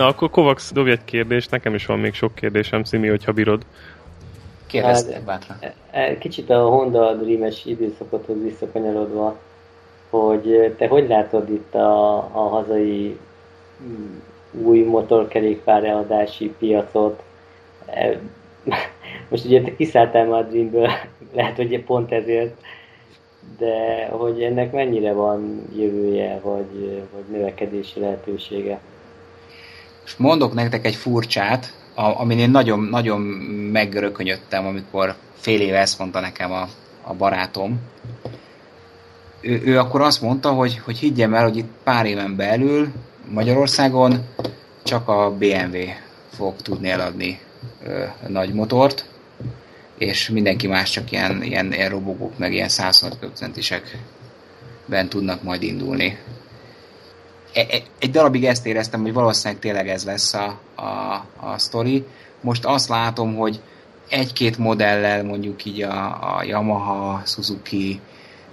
Na, akkor Kovács, dobj egy kérdést, nekem is van még sok kérdésem, Simi, hogyha bírod. Kérdeztek bátran. Kicsit a Honda Dream-es időszakothoz visszakanyarodva, hogy te hogy látod itt a hazai új motorkerékpár eladási piacot? Most ugye te kiszálltál már a Dreamből, lehet, hogy pont ezért, de hogy ennek mennyire van jövője, vagy növekedési lehetősége? Most mondok nektek egy furcsát, amin én nagyon-nagyon megrökönyödtem, amikor fél éve ezt mondta nekem a barátom. Ő akkor azt mondta, hogy higgyem el, hogy itt pár éven belül Magyarországon csak a BMW fog tudni eladni nagy motort, és mindenki más csak ilyen robogók, meg ilyen 125 centisekben tudnak majd indulni. Egy darabig ezt éreztem, hogy valószínűleg tényleg ez lesz a sztori. Most azt látom, hogy egy-két modellel mondjuk így a Yamaha, Suzuki,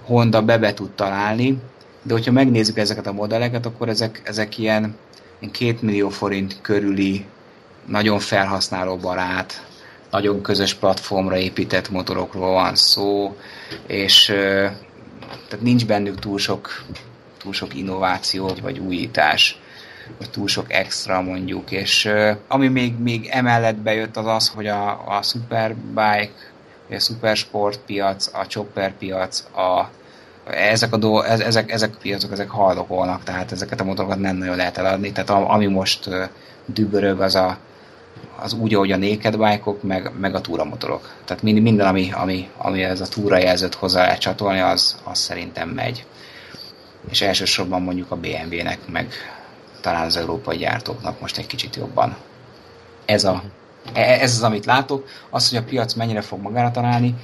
Honda be tud találni, de hogyha megnézzük ezeket a modelleket, akkor ezek ilyen 2 millió forint körüli, nagyon felhasználóbarát, nagyon közös platformra épített motorokról van szó, és tehát nincs bennük túl sok innováció, vagy újítás, vagy túl sok extra mondjuk, és ami még emellett bejött az az, hogy a Superbike, a Supersport piac, a Chopper piac, ezek a piacok, ezek haldokolnak, tehát ezeket a motorokat nem nagyon lehet eladni, tehát ami most dübörög, az úgy, ahogy a naked bike-ok, meg a túramotorok. Tehát minden, ami ez a túrajelzőt hozzá lehet csatolni, az szerintem megy. És elsősorban mondjuk a BMW-nek, meg talán az európai gyártóknak most egy kicsit jobban. Ez az, amit látok. Az, hogy a piac mennyire fog magára találni,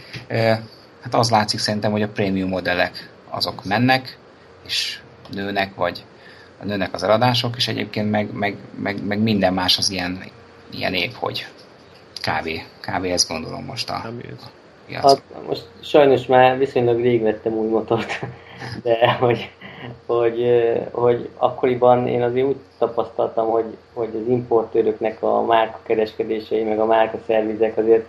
hát az látszik szerintem, hogy a prémium modellek azok mennek, és nőnek, vagy nőnek az eladások, és egyébként meg minden más az ilyen épp, hogy kávé, ezt gondolom most a piac. Most sajnos már viszonylag rég vettem új motort, de hogy akkoriban én azért úgy tapasztaltam, hogy az importőröknek a márkakereskedései, meg a márkaszervizek azért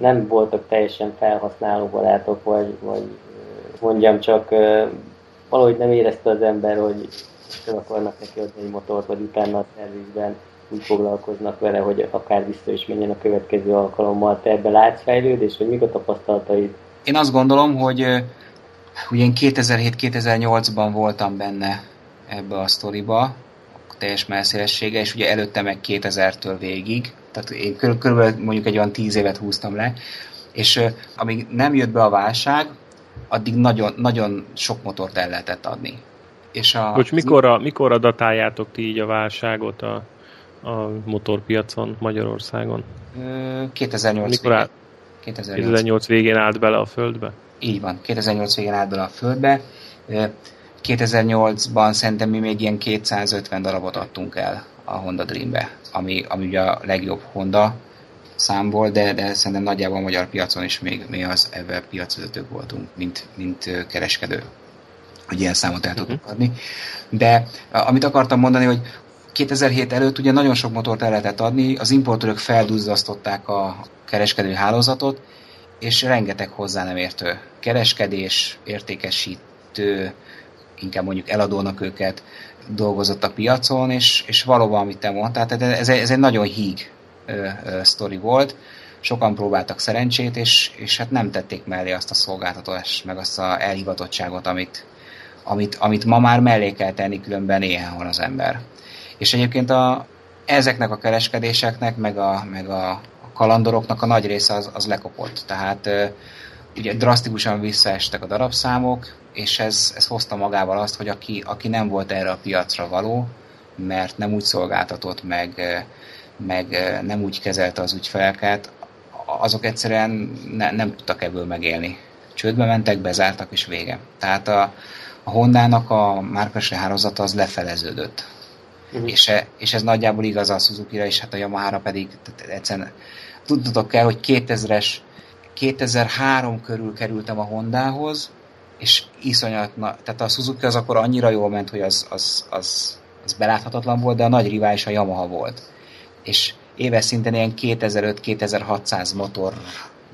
nem voltak teljesen felhasználóbarátok, vagy mondjam csak, valahogy nem érezte az ember, hogy fel akarnak neki adni egy motort, vagy utána a szervizben úgy foglalkoznak vele, hogy akár vissza is menjen a következő alkalommal. Te ebben látsz fejlődés, vagy mik a tapasztalataid? Én azt gondolom, hogy ugye én 2007-2008-ban voltam benne ebbe a sztoriba, teljes messzélessége, és ugye előtte meg 2000-től végig, tehát én körülbelül mondjuk egy olyan 10 évet húztam le, és amíg nem jött be a válság, addig nagyon, nagyon sok motort el lehetett adni. És bocs, mikorra datáljátok ti így a válságot a motorpiacon Magyarországon? 2008 végén állt bele a földbe? Így van, 2008 végén állt bele a földbe. 2008-ban szerintem mi még ilyen 250 darabot adtunk el a Honda Dreambe, ami ugye a legjobb Honda szám volt, de szerintem nagyjából a magyar piacon is még mi az ebben piacvezetők voltunk, mint kereskedő, hogy ilyen számot el tudunk adni. De amit akartam mondani, hogy 2007 előtt ugye nagyon sok motort el lehetett adni, az importőrök felduzzasztották a kereskedő hálózatot, és rengeteg hozzá nem értő kereskedés, értékesítő, inkább mondjuk eladónak őket dolgozott a piacon, és valóban, amit te mondtál, tehát ez egy nagyon híg sztori volt. Sokan próbáltak szerencsét, és hát nem tették mellé azt a szolgáltatást, meg azt a elhivatottságot, amit ma már mellé kell tenni, különben éhen van az ember. És egyébként ezeknek a kereskedéseknek, meg a kalandoroknak a nagy része az lekopott. Tehát ugye drasztikusan visszaestek a darabszámok, és ez hozta magával azt, hogy aki nem volt erre a piacra való, mert nem úgy szolgáltatott, meg nem úgy kezelte az ügyfeleket, azok egyszerűen nem tudtak ebből megélni. Csődbe mentek, bezártak, és vége. Tehát a Hondának a márkasre hálózata az lefeleződött. Uh-huh. És ez nagyjából igaz a Suzuki-ra, és hát a Yamaha-ra pedig egyszerűen tudnotok kell, hogy 2003 körül kerültem a Hondához, és iszonyat, tehát a Suzuki az akkor annyira jól ment, hogy az az beláthatatlan volt, de a nagy rivális a Yamaha volt. És éves szinten ilyen 2500-2600 motor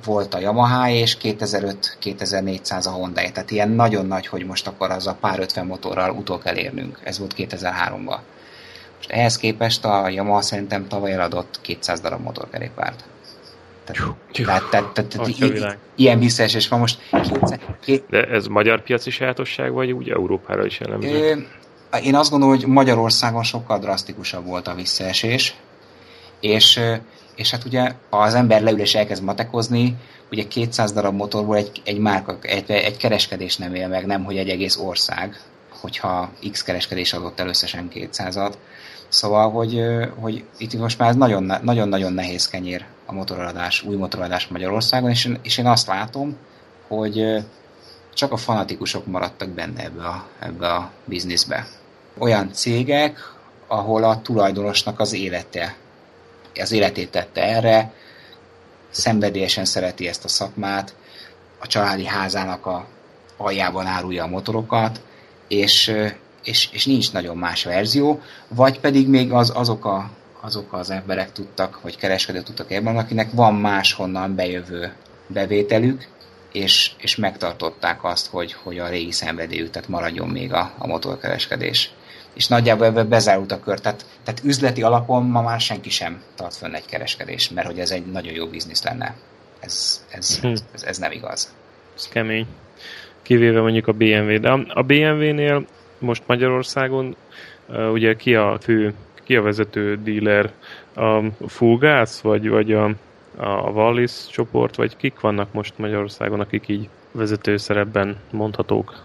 volt a Yamaha, és 2500-2400 a Honda. Tehát ilyen nagyon nagy, hogy most akkor az a pár 50 motorral utol kell érnünk. Ez volt 2003-ban. Most ehhez képest a Yamaha szerintem tavaly eladott 200 darab motorkerékpárt. Tehát ilyen visszaesés van most. De ez magyar piaci sajátosság, vagy úgy Európára is jellemző? Én azt gondolom, hogy Magyarországon sokkal drasztikusabb volt a visszaesés, és hát ugye, ha az ember leül és elkezd matekozni, ugye 200 darab motorból egy márka, egy kereskedés nem él meg, nem hogy egy egész ország, hogyha X kereskedés adott el összesen 200-at. Szóval, hogy itt most már ez nagyon-nagyon nehéz kenyér a motoradás, új motoradás Magyarországon, és én azt látom, hogy csak a fanatikusok maradtak benne ebbe a bizniszbe. Olyan cégek, ahol a tulajdonosnak az életét tette erre, szenvedélyesen szereti ezt a szakmát, a családi házának a aljában árulja a motorokat, és nincs nagyon más verzió, vagy pedig még azok az emberek tudtak, vagy kereskedők tudtak ebben, akinek van máshonnan bejövő bevételük, és megtartották azt, hogy a régi szenvedélyük, tehát maradjon még a motorkereskedés. És nagyjából ebben bezárult a kör, tehát üzleti alapon ma már senki sem tart fönn egy kereskedést, mert hogy ez egy nagyon jó biznisz lenne. Ez nem igaz. Ez kemény. Kivéve mondjuk a BMW. De a BMW-nél most Magyarországon ugye ki a vezető dealer? A Fulgász, vagy a Wallis csoport, vagy kik vannak most Magyarországon, akik így vezető szerepben mondhatók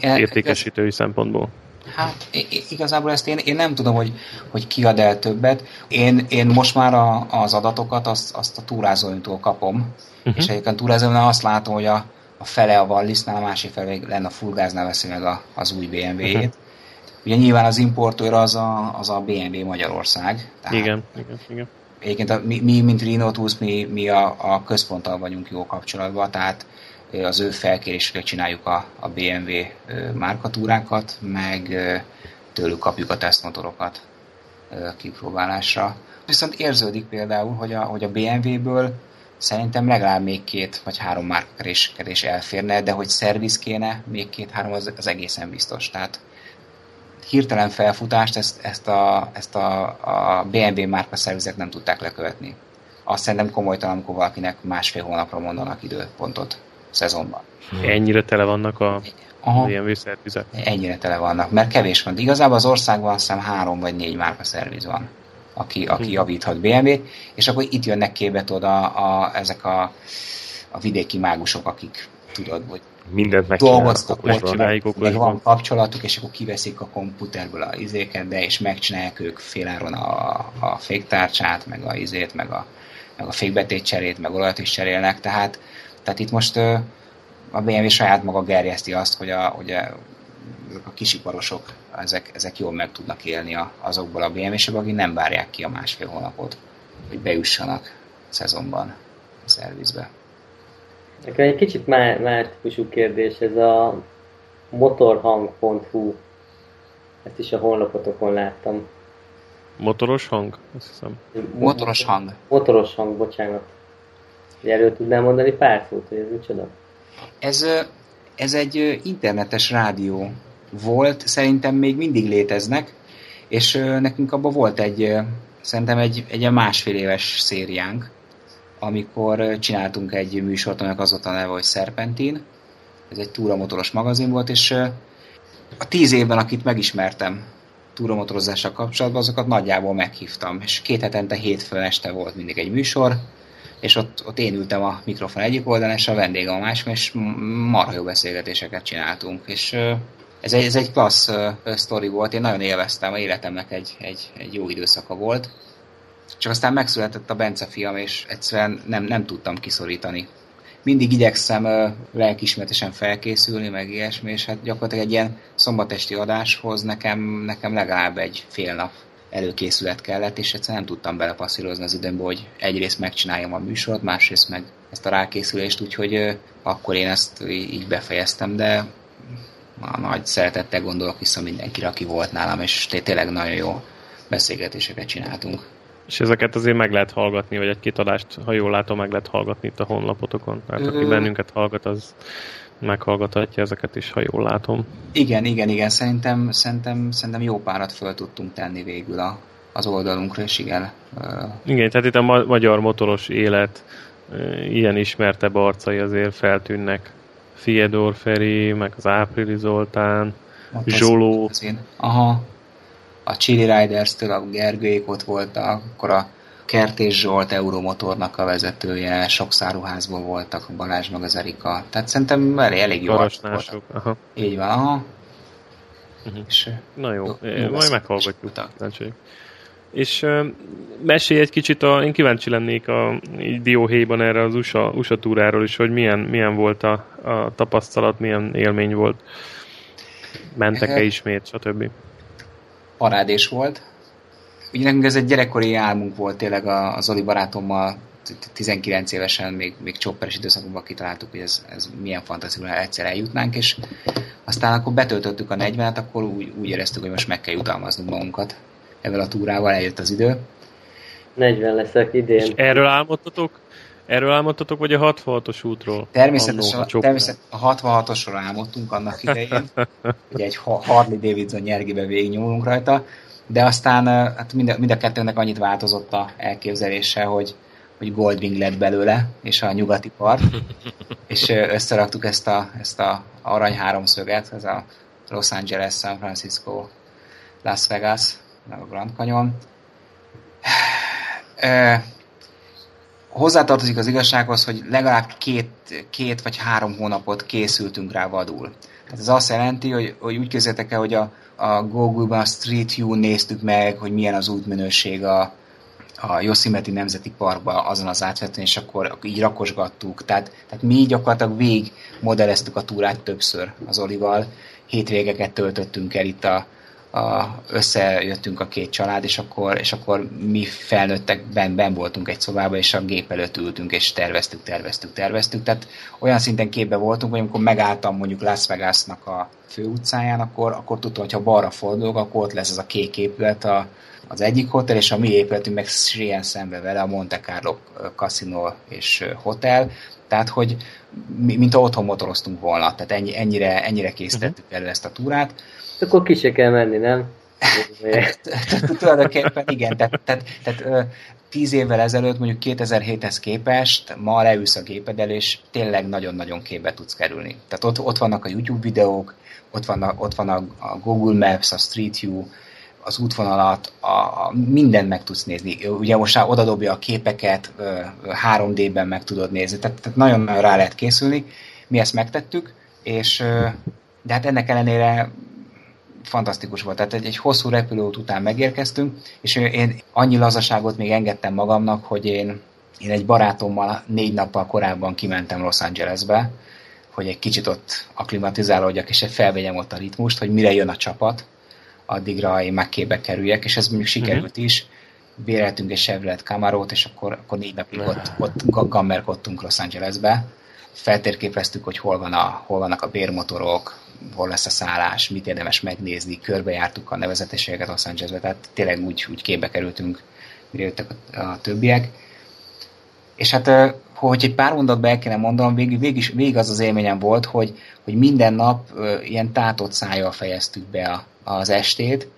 értékesítői szempontból? Hát igazából ezt én nem tudom, hogy ki ad el többet. Én most már az adatokat azt a túrázóimtól kapom, és egyébként túrázóimnál azt látom, hogy a fele a Wallisnál, a másik fele lenne a Fulgáznál veszi meg az új BMW-jét. Ugye nyilván az importőr az a BMW Magyarország. Tehát igen. Egyébként mi mint Renault Tools, mi a központtal vagyunk jó kapcsolatban, tehát az ő felkérésre csináljuk a BMW márkatúrákat, meg tőlük kapjuk a tesztmotorokat kipróbálásra. Viszont érződik például, hogy a BMW-ből szerintem legalább még 2 vagy 3 márkakereskedés elférne, de hogy szerviz kéne, még 2-3 az egészen biztos. Tehát hirtelen felfutást ezt a BMW márka szervizek nem tudták lekövetni. Azt szerintem komolytalan, amikor valakinek másfél hónapra mondanak időpontot szezonban. Ennyire tele vannak a BMW szervizek? Ennyire tele vannak, mert kevés van. Igazából az országban azt hiszem 3 vagy 4 márka szerviz van, aki javíthat BMW-t, és akkor itt jönnek képbe ezek a vidéki mágusok, akik tudod, hogy mindent dolgoztak, meg van kapcsolatuk, és akkor kiveszik a komputerből a izéket, de és megcsinálják ők féláron a féktárcsát, meg a izét, meg a fékbetét cserét, meg olajat is cserélnek, tehát itt most a BMW saját maga gerjeszti azt, hogy a kisiparosok, ezek jól meg tudnak élni azokból a BMW-seből, akik nem várják ki a másfél hónapot, hogy bejussanak szezonban a szervizbe. Nekem egy kicsit már típusú kérdés, ez a motorhang.hu, ezt is a honlapotokon láttam. Motoros hang? Azt hiszem. Motoros hang. Motoros hang, bocsánat. Erről tudnám mondani pár szót, hogy ez micsoda? Ez egy internetes rádió volt, szerintem még mindig léteznek, és nekünk abban volt szerintem egy másfél éves szériánk, amikor csináltunk egy műsort, aminek az volt a neve, hogy Serpentine. Ez egy túramotoros magazin volt, és a 10 évben, akit megismertem túramotorozással kapcsolatban, azokat nagyjából meghívtam. És 2 hetente hétfőn este volt mindig egy műsor, és ott én ültem a mikrofon egyik oldalán, és a vendégem a másik, és marha jó beszélgetéseket csináltunk. És ez egy klassz sztori volt, én nagyon élveztem, a életemnek egy jó időszaka volt. Csak aztán megszületett a Bence fiam, és egyszerűen nem tudtam kiszorítani. Mindig igyekszem lelkiismeretesen felkészülni, meg ilyesmi, és hát gyakorlatilag egy ilyen szombatesti adáshoz nekem legalább egy fél nap előkészület kellett, és egyszerűen nem tudtam belepasszírozni az időmbe, hogy egyrészt megcsináljam a műsort, másrészt meg ezt a rákészülést, úgyhogy akkor én ezt így befejeztem, de nagy szeretettel gondolok vissza mindenkire, aki volt nálam, és tényleg nagyon jó beszélgetéseket csináltunk. És ezeket azért meg lehet hallgatni, vagy egy-két adást, ha jól látom, meg lehet hallgatni itt a honlapotokon. Tehát aki bennünket hallgat, az meghallgathatja ezeket is, ha jól látom. Igen. Szerintem jó párat föl tudtunk tenni végül az oldalunkra, és igen. Igen, tehát itt a magyar motoros élet ilyen ismertebb arcai azért feltűnnek. Fiedorferi, meg az Áprili Zoltán, Zsoló. Aha. A Chile Riders-től a Gergőjék ott voltak, akkor a Kertész Zsolt Euromotornak a vezetője, sok száruházból voltak, Balázs meg az Erika. Tehát szerintem elég jó arcok voltak. Így van, aha. Uh-huh. És, na jó, majd meghallgatjuk. És mesélj egy kicsit, én kíváncsi lennék a dióhéjban erre az USA túráról is, hogy milyen volt a tapasztalat, milyen élmény volt. Mentek-e ismét, stb. Parádés volt. Ugye nekünk ez egy gyerekkori álmunk volt, tényleg a Zoli barátommal 19 évesen, még csopperes időszakunkban kitaláltuk, hogy ez milyen fantasztikus, egyszer eljutnánk, és aztán akkor betöltöttük a 40-et, akkor úgy éreztük, hogy most meg kell jutalmaznunk magunkat. Ezzel a túrával eljött az idő. 40 leszek idén. És erről álmodtatok? Vagy a 66-os útról? Természetesen a 66-osról álmodtunk annak idején. Ugye egy Harley Davidson nyergibe végignyúlunk rajta, de aztán hát mind a kettőnek annyit változott a elképzelése, hogy Goldwing lett belőle, és a nyugati part, és összeraktuk ezt a arany háromszöget, ez a Los Angeles, San Francisco, Las Vegas, a Grand Canyon. Hozzátartozik az igazsághoz, hogy legalább két vagy három hónapot készültünk rá vadul. Tehát ez azt jelenti, hogy úgy képzeljétek el, hogy a Google-ban a Street View-n néztük meg, hogy milyen az útminőség a Yosemite Nemzeti Parkban azon az átvetőn, és akkor így rakosgattuk. Tehát mi gyakorlatilag végig modelleztük a túrát többször az Olival. Hétvégeket töltöttünk el itt összejöttünk a két család, és akkor mi felnőttek benn voltunk egy szobába, és a gép előtt ültünk, és terveztük. Tehát olyan szinten képbe voltunk, hogy amikor megálltam mondjuk Las Vegasnak a főutcáján, akkor tudtam, hogy ha balra fordulok, akkor ott lesz ez a kék épület az egyik hotel, és a mi épületünk meg ilyen szembe vele a Monte Carlo kaszinó és hotel. Tehát, hogy mint ha otthon motoroztunk volna. Tehát ennyire készítettük elő ezt a túrát. Akkor ki se kell menni, nem? Tulajdonképpen igen. Tehát 10 évvel ezelőtt, mondjuk 2007-hez képest ma leülsz a géped elő, és tényleg nagyon-nagyon képbe tudsz kerülni. Tehát ott vannak a YouTube videók, ott van a Google Maps, a Street View, az útvonalat, mindent meg tudsz nézni. Ugye most már odadobja a képeket, 3D-ben meg tudod nézni. Tehát nagyon-nagyon rá lehet készülni. Mi ezt megtettük, és de hát ennek ellenére fantasztikus volt. Tehát egy hosszú repülőút után megérkeztünk, és én annyi lazaságot még engedtem magamnak, hogy én egy barátommal 4 nappal korábban kimentem Los Angelesbe, hogy egy kicsit ott aklimatizálódjak, és felvegyem ott a ritmust, hogy mire jön a csapat, addigra én már képbe kerüljek, és ez mondjuk sikerült is. Béreltünk egy Chevrolet Camarót, és akkor 4 napig ott gammerkodtunk Los Angelesbe. Feltérképeztük, hogy hol vannak a bérmotorok, hol lesz a szállás, mit érdemes megnézni, körbejártuk a nevezetességeket Los Angelesbe, tehát tényleg úgy képbe kerültünk, mire jöttek a többiek. És hát, hogy egy pár mondatban el kéne mondanom, végig az élményem volt, hogy minden nap ilyen tátott szájjal fejeztük be az estét,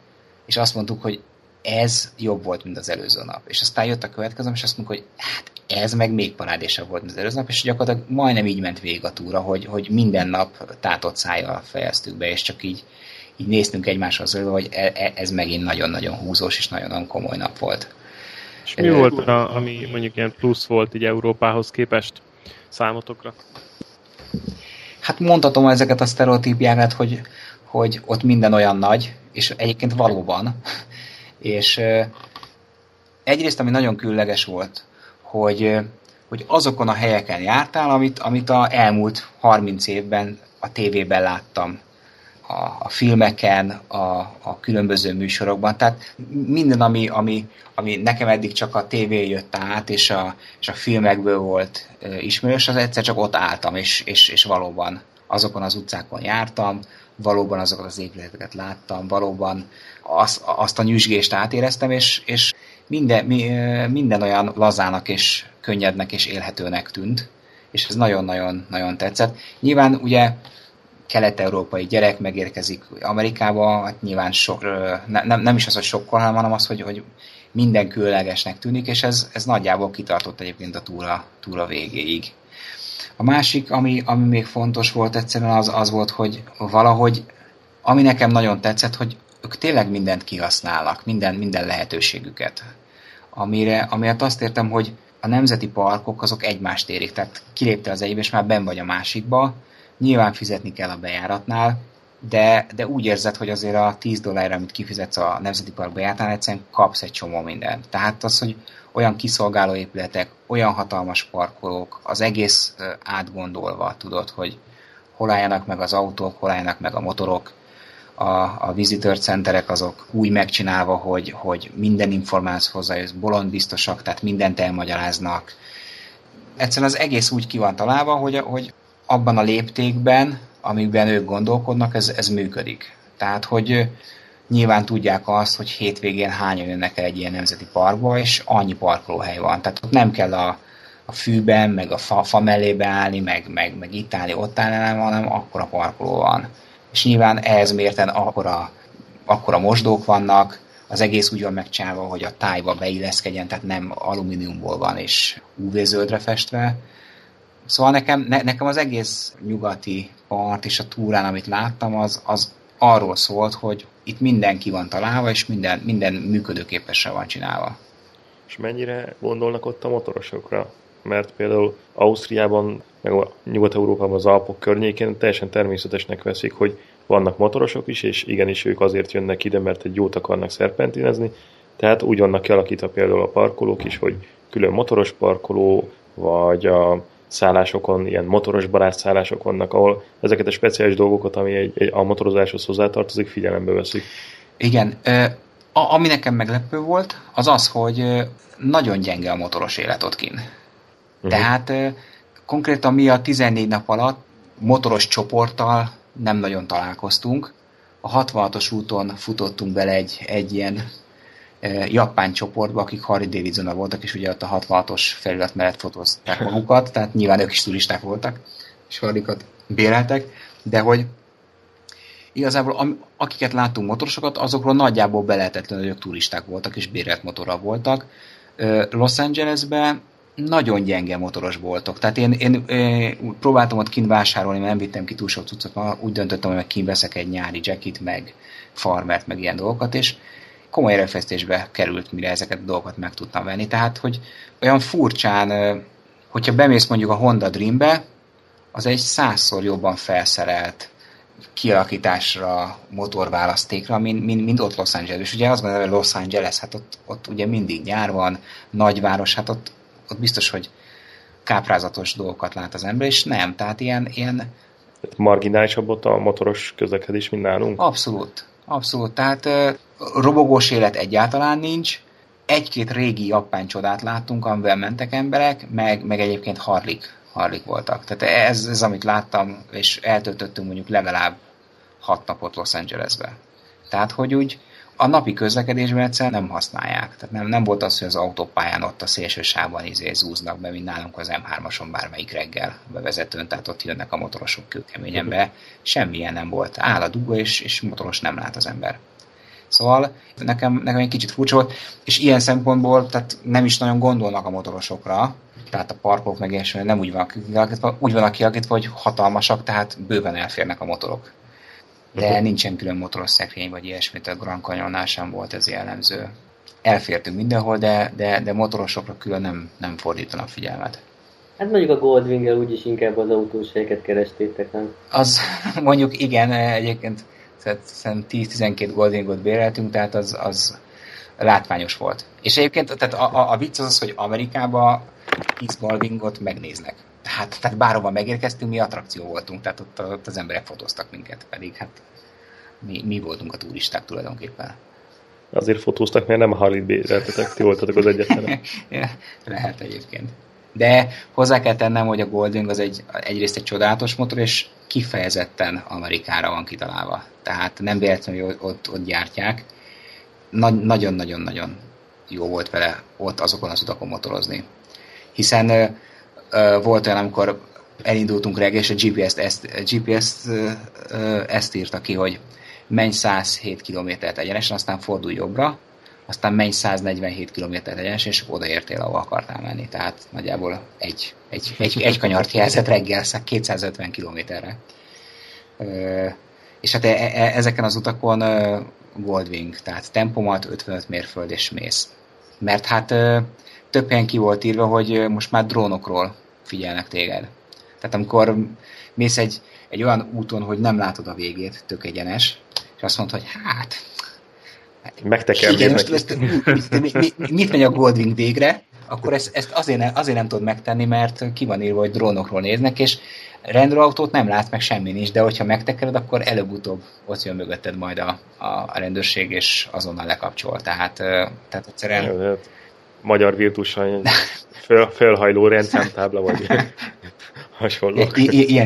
és azt mondtuk, hogy ez jobb volt, mint az előző nap. És aztán jött a következő, és azt mondtuk, hogy hát ez meg még parádésabb volt, mint az előző nap, és gyakorlatilag majdnem így ment végig a túra, hogy minden nap tátott szájjal fejeztük be, és csak így néztünk egymásra az előző, hogy ez megint nagyon-nagyon húzós, és nagyon komoly nap volt. És mi volt, ami mondjuk ilyen plusz volt így Európához képest számotokra? Hát mondhatom ezeket a sztereotípiákat, hogy ott minden olyan nagy, és egyébként valóban. És egyrészt, ami nagyon különleges volt, hogy azokon a helyeken jártál, amit a elmúlt 30 évben a tévében láttam. A filmeken, a különböző műsorokban. Tehát minden, ami nekem eddig csak a tévé jött át, és a filmekből volt ismerős, az egyszer csak ott álltam, és valóban azokon az utcákon jártam, valóban azokat az épületeket láttam, valóban azt a nyüzsgést átéreztem, és minden olyan lazának és könnyednek és élhetőnek tűnt, és ez nagyon-nagyon tetszett. Nyilván ugye kelet-európai gyerek megérkezik Amerikába, hát nyilván nem is az, hogy sokkal, hanem az, hogy minden különlegesnek tűnik, és ez nagyjából kitartott egyébként a túra végéig. A másik, ami még fontos volt egyszerűen, az volt, hogy valahogy, ami nekem nagyon tetszett, hogy ők tényleg mindent kihasználnak, minden lehetőségüket. Amiért azt értem, hogy a nemzeti parkok azok egymást érik, tehát kilépte az egyéb, és már benn vagy a másikba, nyilván fizetni kell a bejáratnál, de úgy érzed, hogy azért a $10, amit kifizetsz a nemzeti park bejáratnál, egyszerűen kapsz egy csomó mindent. Tehát az, hogy olyan kiszolgáló épületek, olyan hatalmas parkolók, az egész átgondolva tudod, hogy hol álljanak meg az autók, hol álljanak meg a motorok, a visitor centerek azok úgy megcsinálva, hogy minden információ hozzájössz, bolond biztosak, tehát mindent elmagyaráznak. Egyszerűen az egész úgy ki van találva, hogy abban a léptékben, amikben ők gondolkodnak, ez működik. Tehát, hogy nyilván tudják azt, hogy hétvégén hányan jönnek el egy ilyen nemzeti parkba, és annyi parkolóhely van. Tehát ott nem kell a fűben, meg a fa mellébe állni, meg itt állni, ott állni, hanem akkora parkoló van. És nyilván ehhez mérten akkora mosdók vannak, az egész úgy van megcsinálva, hogy a tájba beilleszkedjen, tehát nem alumíniumból van és UV-zöldre festve. Szóval nekem az egész nyugati part és a túrán, amit láttam, az arról szólt, hogy itt minden ki van találva, és minden működőképesen van csinálva. És mennyire gondolnak ott a motorosokra? Mert például Ausztriában, meg a Nyugat-Európában, az Alpok környékén teljesen természetesnek veszik, hogy vannak motorosok is, és igenis ők azért jönnek ide, mert egy jót akarnak szerpentinezni, tehát úgy vannak kialakítva például a parkolók is, hogy külön motoros parkoló, vagy a szállásokon, ilyen motoros barátszállások vannak, ahol ezeket a speciális dolgokat, ami a motorozáshoz hozzátartozik, figyelembe veszik. Igen, ami nekem meglepő volt, az, hogy nagyon gyenge a motoros élet ott kint. Tehát konkrétan mi a 14 nap alatt motoros csoporttal nem nagyon találkoztunk. A 66-os úton futottunk bele egy ilyen japán csoportba, akik Harley Davidsonnal voltak, és ugye ott a 66-os felület mellett fotózták magukat, tehát nyilván ők is turisták voltak, és Harley-kat béreltek, de hogy igazából akiket láttunk motorosokat, azokról nagyjából be lehetetlen, hogy ők turisták voltak, és bérelt motorral voltak. Los Angelesben nagyon gyenge motoros boltok. Tehát én próbáltam ott kint vásárolni, mert nem vittem ki túl sok cuccot, úgy döntöttem, hogy meg kint veszek egy nyári jacket, meg farmert, meg ilyen dolgokat, és komoly erőfeszítésbe került, mire ezeket a dolgokat meg tudtam venni. Tehát, hogy olyan furcsán, hogyha bemész mondjuk a Honda Dreambe, az egy 100-szor jobban felszerelt kialakításra, motorválasztékra, mint ott Los Angeles. És ugye azt gondolom, hogy Los Angeles, hát ott ugye mindig nyár van, nagyváros, hát ott biztos, hogy káprázatos dolgokat lát az ember, és nem, tehát ilyen... Marginálisabb ott a motoros közlekedés, mint nálunk? Abszolút, tehát robogós élet egyáltalán nincs, egy-két régi japán csodát láttunk, amivel mentek emberek, meg egyébként Harley-k voltak. Tehát ez, amit láttam, és eltöltöttünk mondjuk legalább 6 napot Los Angelesbe. Tehát, hogy úgy a napi közlekedésben egyszerűen nem használják. Tehát nem volt az, hogy az autópályán ott a szélső sávban zúznak be, mint nálunk az M3-ason bármelyik reggel bevezetőn, tehát ott jönnek a motorosok kőkeményen be. Semmilyen nem volt. Áll a dugó, és motoros nem lát az ember. Szóval nekem egy kicsit furcsa volt, és ilyen szempontból tehát nem is nagyon gondolnak a motorosokra, tehát a parkok meg ilyesmi nem úgy vannak kialakítva, hogy hatalmasak, tehát bőven elférnek a motorok. De nincsen külön motoros szekrény, vagy ilyesmit, a Grand Canyonnál sem volt ez jellemző. Elfértünk mindenhol, de motorosokra külön nem fordítanak figyelmet. Hát mondjuk a Goldwinggel úgyis inkább az autós helyeket kerestétek, nem? Az mondjuk igen, egyébként 10-12 Goldwingot béreltünk, tehát az látványos volt. És egyébként tehát a vicc az, hogy Amerikában 10 Goldwingot megnéznek. Tehát bárhova megérkeztünk, mi attrakció voltunk, tehát ott az emberek fotóztak minket, pedig hát mi voltunk a turisták tulajdonképpen. Azért fotóztak, mert nem a Harley-t béreltetek, ti voltatok az egyetlenek. Lehet egyébként. De hozzá kell tennem, hogy a Goldwing az egyrészt egy csodálatos motor, és kifejezetten Amerikára van kitalálva. Tehát nem véletlenül, hogy ott gyártják. Nagyon-nagyon-nagyon jó volt vele ott azokon az utakon motorozni. Hiszen volt olyan, amikor elindultunk reggel, és a GPS ezt írta ki, hogy menj 107 km-t egyenesen, aztán fordulj jobbra, aztán menj 147 km-t egyenesen, és odaértél, ahol akartál menni. Tehát nagyjából egy kanyart jelzett reggel 250 km-re. És hát ezeken az utakon Goldwing, tehát tempomat 55 mérföld és mész. Mert hát több helyen ki volt írva, hogy most már drónokról figyelnek téged. Tehát amikor mész egy olyan úton, hogy nem látod a végét, tök egyenes, és azt mondod, hogy hát... Mit megy a Goldwing végre? Akkor ezt azért nem tudod megtenni, mert ki van írva, hogy drónokról néznek, és rendőrautót nem látsz, meg semmi nincs, de hogyha megtekered, akkor előbb-utóbb ott jön mögötted majd a rendőrség, és azonnal lekapcsol. Tehát egyszerűen... Magyar virtusan fölhajló rendszámtábla vagy hasonlók.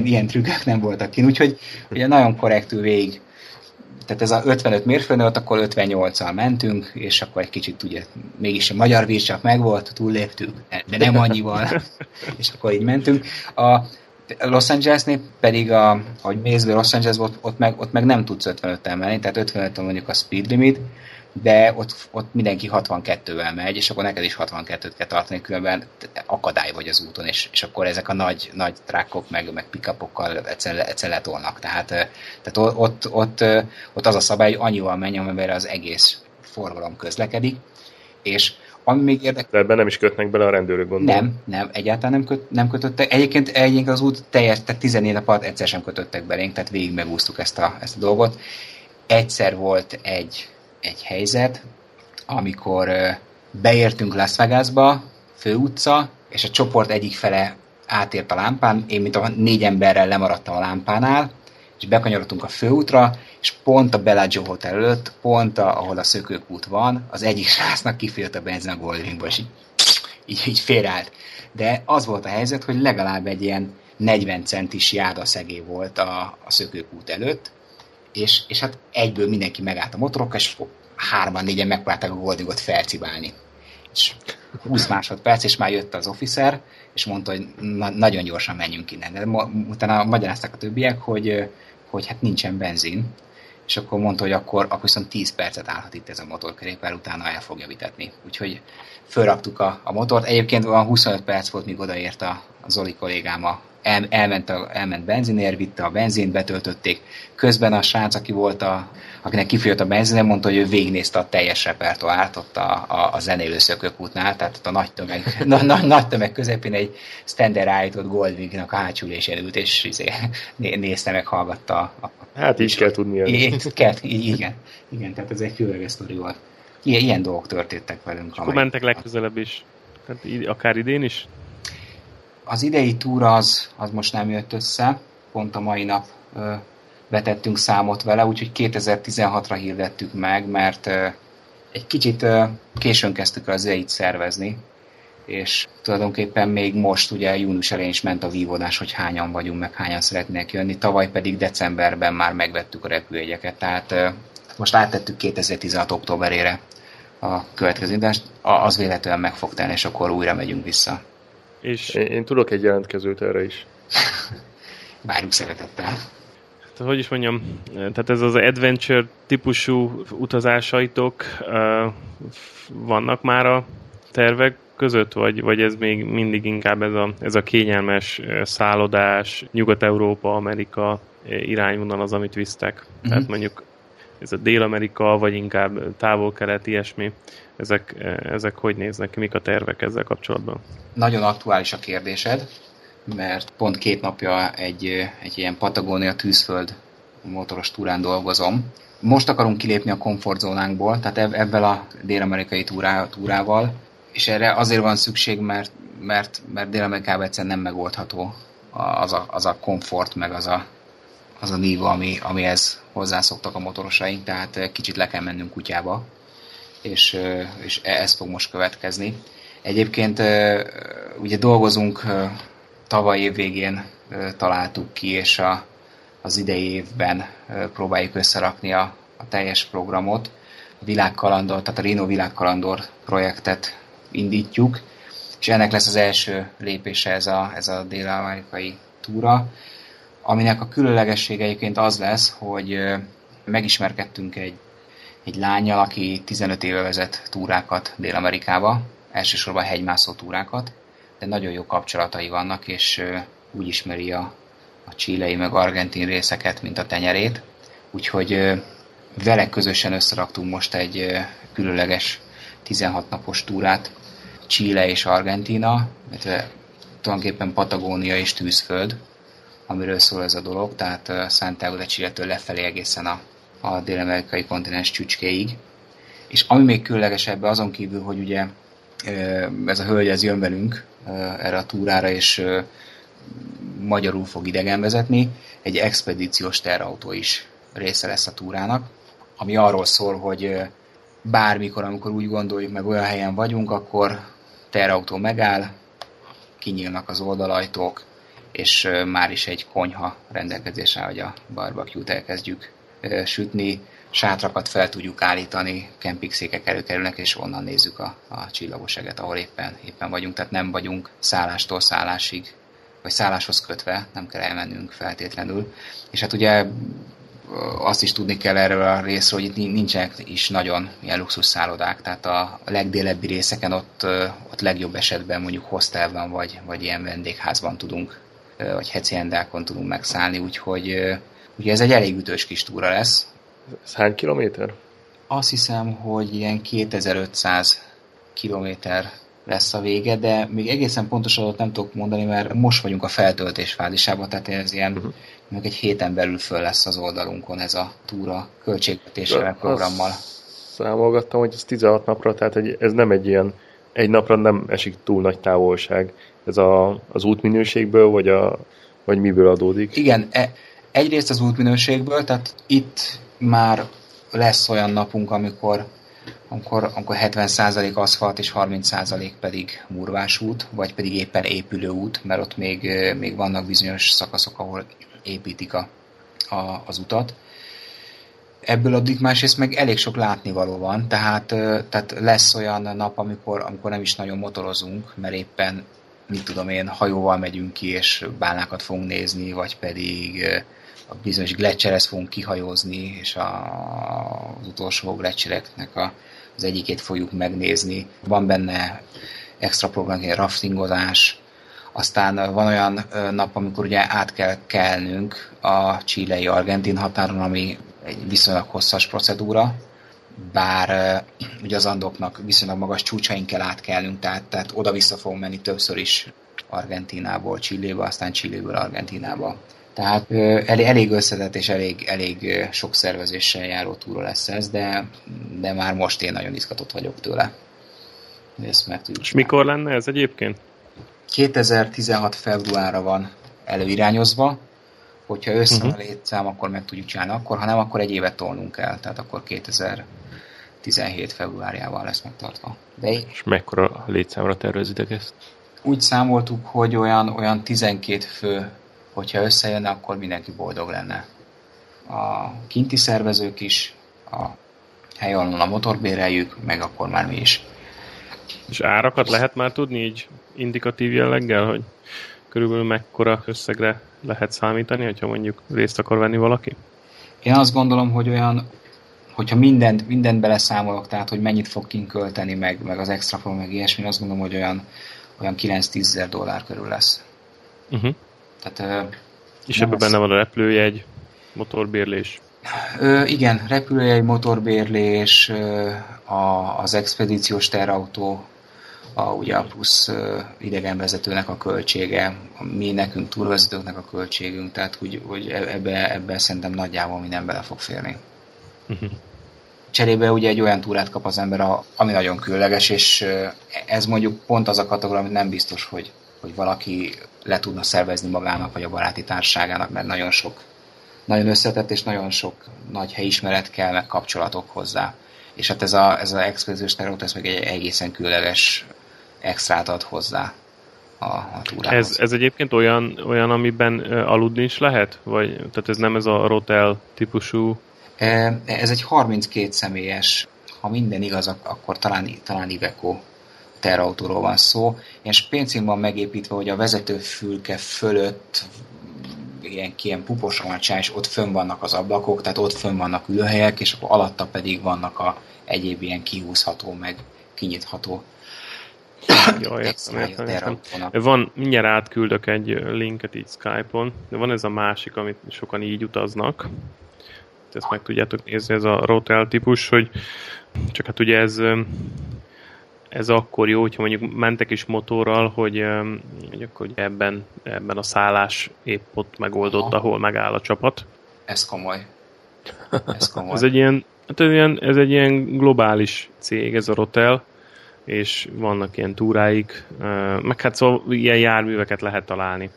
Ilyen trükkök nem voltak kint, úgyhogy ugye nagyon korrektül végig. Tehát ez a 55 mérföldnél, ott akkor 58-al mentünk, és akkor egy kicsit ugye mégis a magyar vír csak megvolt, túlléptük, de nem annyival, és akkor így mentünk. A Los Angelesnél pedig, ahogy mészből Los Angeles volt, ott meg nem tudsz 55-tel menni, tehát 55-tel mondjuk a speed limit, de ott mindenki 62-vel megy, és akkor neked is 62-t kell tartani, különben akadály vagy az úton, és akkor ezek a nagy trákkok, meg pick-upokkal egyszer letolnak. Tehát ott az a szabály, hogy annyival menj, amelyre az egész forgalom közlekedik, és ami még érdekes... De ebben nem is kötnek bele a rendőrök, gondolom. Nem, egyáltalán nem kötöttek. Egyébként az út teljes, tehát 14 nap alatt egyszer sem kötöttek belénk, tehát végig megúsztuk ezt a dolgot. Egyszer volt egy helyzet, amikor beértünk Las Vegasba, főutca, és a csoport egyik fele átért a lámpán, én mint a 4 emberrel lemaradtam a lámpánál, és bekanyarodtunk a főútra, és pont a Bellagio Hotel előtt, pont ahol a szökőkút van, az egyik srácnak kifélt a benzin a Goldwingból, és így félreállt. De az volt a helyzet, hogy legalább egy ilyen 40 centis jádaszegély volt a szökőkút előtt, és hát egyből mindenki megállt a motorokkal, és 3-4-en megpróbálták a Goldwingot felcibálni. És 20 másodperc, és már jött az officer, és mondta, hogy nagyon gyorsan menjünk innen. De utána magyarázták a többiek, hogy hát nincsen benzin, és akkor mondta, hogy akkor viszont 10 percet állhat itt ez a motorkerékpár, utána el fogja vitetni. Úgyhogy fölraktuk a motort. Egyébként olyan 25 perc volt, míg odaért a Zoli kollégám elment benzinér, vitte a benzint, betöltötték. Közben a srác, aki volt akinek kifőjött a benzine, mondta, hogy ő végignézte a teljes repertoárt ott a zenélő szökőkútnál, tehát ott a nagy tömeg közepén egy standard állított Goldwingnak a hátsülésén ült, és nézte meg, hallgatta. Hát így kell tudni. Igen, tehát ez egy különleges sztori volt. Ilyen dolgok történtek velünk. És akkor mentek legközelebb is? Tehát akár idén is? Az idei túra az most nem jött össze, pont a mai nap vetettünk számot vele, úgyhogy 2016-ra hirdettük meg, mert egy kicsit későn kezdtük el az ideit szervezni, és tulajdonképpen még most, ugye június elején is ment a vívódás, hogy hányan vagyunk, meg hányan szeretnének jönni, tavaly pedig decemberben már megvettük a repülőjegyeket, tehát most áttettük 2016 októberére a következő időt, az véletlenül meg fog tenni, és akkor újra megyünk vissza. És én tudok egy jelentkezőt erre is. Várjuk szeretettel. Hát, hogy is mondjam, tehát ez az adventure típusú utazásaitok vannak már a tervek között, vagy ez még mindig inkább ez a kényelmes szállodás, Nyugat-Európa, Amerika irányvonal az, amit visztek. Mm-hmm. Tehát mondjuk ez a Dél-Amerika, vagy inkább távol-kelet, ilyesmi. Ezek hogy néznek ki? Mik a tervek ezzel kapcsolatban? Nagyon aktuális a kérdésed, mert pont 2 napja egy ilyen Patagónia tűzföld motoros túrán dolgozom. Most akarunk kilépni a komfortzónánkból, tehát ebből a dél-amerikai túrával, és erre azért van szükség, mert Dél-Amerikában egyszerűen nem megoldható az a komfort, meg az a níva, amihez hozzászoktak a motorosaink, tehát kicsit le kell mennünk kutyába, és ez fog most következni. Egyébként ugye dolgozunk, tavaly év végén találtuk ki, és az idei évben próbáljuk összerakni a teljes programot. A világkalandor, tehát a Renault világkalandor projektet indítjuk, és ennek lesz az első lépése ez a dél-amerikai túra, aminek a különlegessége egyébként az lesz, hogy megismerkedtünk egy lánnyal, aki 15 éve vezet túrákat Dél-Amerikába, elsősorban hegymászó túrákat, de nagyon jó kapcsolatai vannak, és úgy ismeri a chilei meg argentin részeket, mint a tenyerét. Úgyhogy vele közösen összeraktunk most egy különleges 16 napos túrát, Chile és Argentína, mert tulajdonképpen Patagónia és tűzföld, amiről szól ez a dolog, tehát Santiago de Chile-től lefelé egészen a dél-amerikai kontinens csücskéig. És ami még különlegesebb azon kívül, hogy ugye ez a hölgy, ez jön velünk erre a túrára, és magyarul fog idegen vezetni, egy expedíciós terrautó is része lesz a túrának, ami arról szól, hogy bármikor, amikor úgy gondoljuk, meg olyan helyen vagyunk, akkor terrautó megáll, kinyílnak az oldalajtók, és már is egy konyha rendelkezésre, hogy a barbecue-t elkezdjük sütni, sátrakat fel tudjuk állítani, kempingszékek előkerülnek, és onnan nézzük a csillagoseget, ahol éppen vagyunk, tehát nem vagyunk szállástól szállásig, vagy szálláshoz kötve, nem kell elmennünk feltétlenül. És hát ugye azt is tudni kell erről a részről, hogy itt nincsenek is nagyon ilyen luxus szállodák, tehát a legdélebbi részeken ott legjobb esetben mondjuk hostelben vagy ilyen vendégházban tudunk, vagy heciendákon tudunk megszállni, úgyhogy ugye ez egy elég ütős kis túra lesz. Ez hány kilométer? Azt hiszem, hogy ilyen 2500 kilométer lesz a vége, de még egészen pontos adatot nem tudok mondani, mert most vagyunk a feltöltés fázisában, tehát ez ilyen még egy héten belül föl lesz az oldalunkon ez a túra költségvetésével, programmal. Számolgattam, hogy ez 16 napra, tehát ez nem egy ilyen, egy napra nem esik túl nagy távolság. Ez az útminőségből, vagy miből adódik? Igen, egyrészt az útminőségből, tehát itt már lesz olyan napunk, amikor 70% aszfalt és 30% pedig murvás út, vagy pedig éppen épülő út, mert ott még vannak bizonyos szakaszok, ahol építik az utat. Ebből addig másrészt meg elég sok látnivaló van, tehát lesz olyan nap, amikor nem is nagyon motorozunk, mert éppen, mit tudom én, hajóval megyünk ki, és bálnákat fogunk nézni, vagy pedig a bizonyos gletszerhez fogunk kihajózni, és az utolsó gletszereknek az egyikét fogjuk megnézni. Van benne extra program, raftingozás, aztán van olyan nap, amikor ugye át kell kelnünk a chilei-argentin határon, ami egy viszonylag hosszas procedúra, bár ugye az Andoknak viszonylag magas csúcsain kell átkelnünk, tehát oda-vissza fogunk menni többször is Argentinából Chilébe, aztán Chiléből Argentinába. Tehát elég összetett és elég sok szervezéssel járó túra lesz ez, de már most én nagyon izgatott vagyok tőle. És mikor lenne ez egyébként? 2016 februárra van előirányozva, hogyha össze a létszám, akkor meg tudjuk csinálni, akkor, ha nem, akkor egy évet tolnunk kell, tehát akkor 2017 februárjával lesz megtartva. És mekkora létszámra tervezitek ezt? Úgy számoltuk, hogy olyan 12 fő, hogyha összejönne, akkor mindenki boldog lenne. A kinti szervezők is, a helyalon a motorbéreljük, meg akkor már mi is. És árakat lehet már tudni így indikatív jelleggel, hogy körülbelül mekkora összegre lehet számítani, hogyha mondjuk részt akar venni valaki? Én azt gondolom, hogy olyan, hogyha mindent beleszámolok, tehát hogy mennyit fog költeni, meg az extra program, meg ilyesmi, azt gondolom, hogy olyan 9-10 dollár körül lesz. Tehát, és ebben benne van a repülőjegy, motorbérlés? Igen, repülőjegy, motorbérlés, az expedíciós terrautó, ugye a plusz idegenvezetőnek a költsége, mi nekünk túrvezetőknek a költségünk, tehát hogy ebbe szerintem nagyjából minden bele fog férni. Cserébe ugye egy olyan túrát kap az ember, ami nagyon különleges, és ez mondjuk pont az a kategória, amit nem biztos, hogy valaki le tudna szervezni magának, vagy a baráti társágának, mert nagyon összetett, és nagyon sok nagy helyismeret kell, meg kapcsolatok hozzá. És hát ez az expedíciós terrautó, ez meg egy egészen különleges extrát ad hozzá a túrához. Ez egyébként olyan, amiben aludni is lehet? Vagy, tehát ez nem ez a Rotel típusú? Ez egy 32 személyes, ha minden igaz, akkor talán Iveco terautóról van szó. Ilyen spéncén van megépítve, hogy a vezetőfülke fölött ilyen pupos alacsony, és ott fönn vannak az ablakok, tehát ott fönn vannak ülőhelyek, és akkor alatta pedig vannak a egyéb ilyen kihúzható, meg kinyitható. Jaj, értem. Van, mindjárt átküldök egy linket így Skype-on, de van ez a másik, amit sokan így utaznak. Ezt meg tudjátok nézni, ez a Rotel típus, hogy csak hát ugye ez akkor jó, hogyha mondjuk mentek is motorral, hogy akkor ebben a szállás épp ott megoldott, ahol megáll a csapat. Ez komoly. Ez egy ilyen globális cég, ez a Rotel, és vannak ilyen túráik, meg hát szóval ilyen járműveket lehet találni.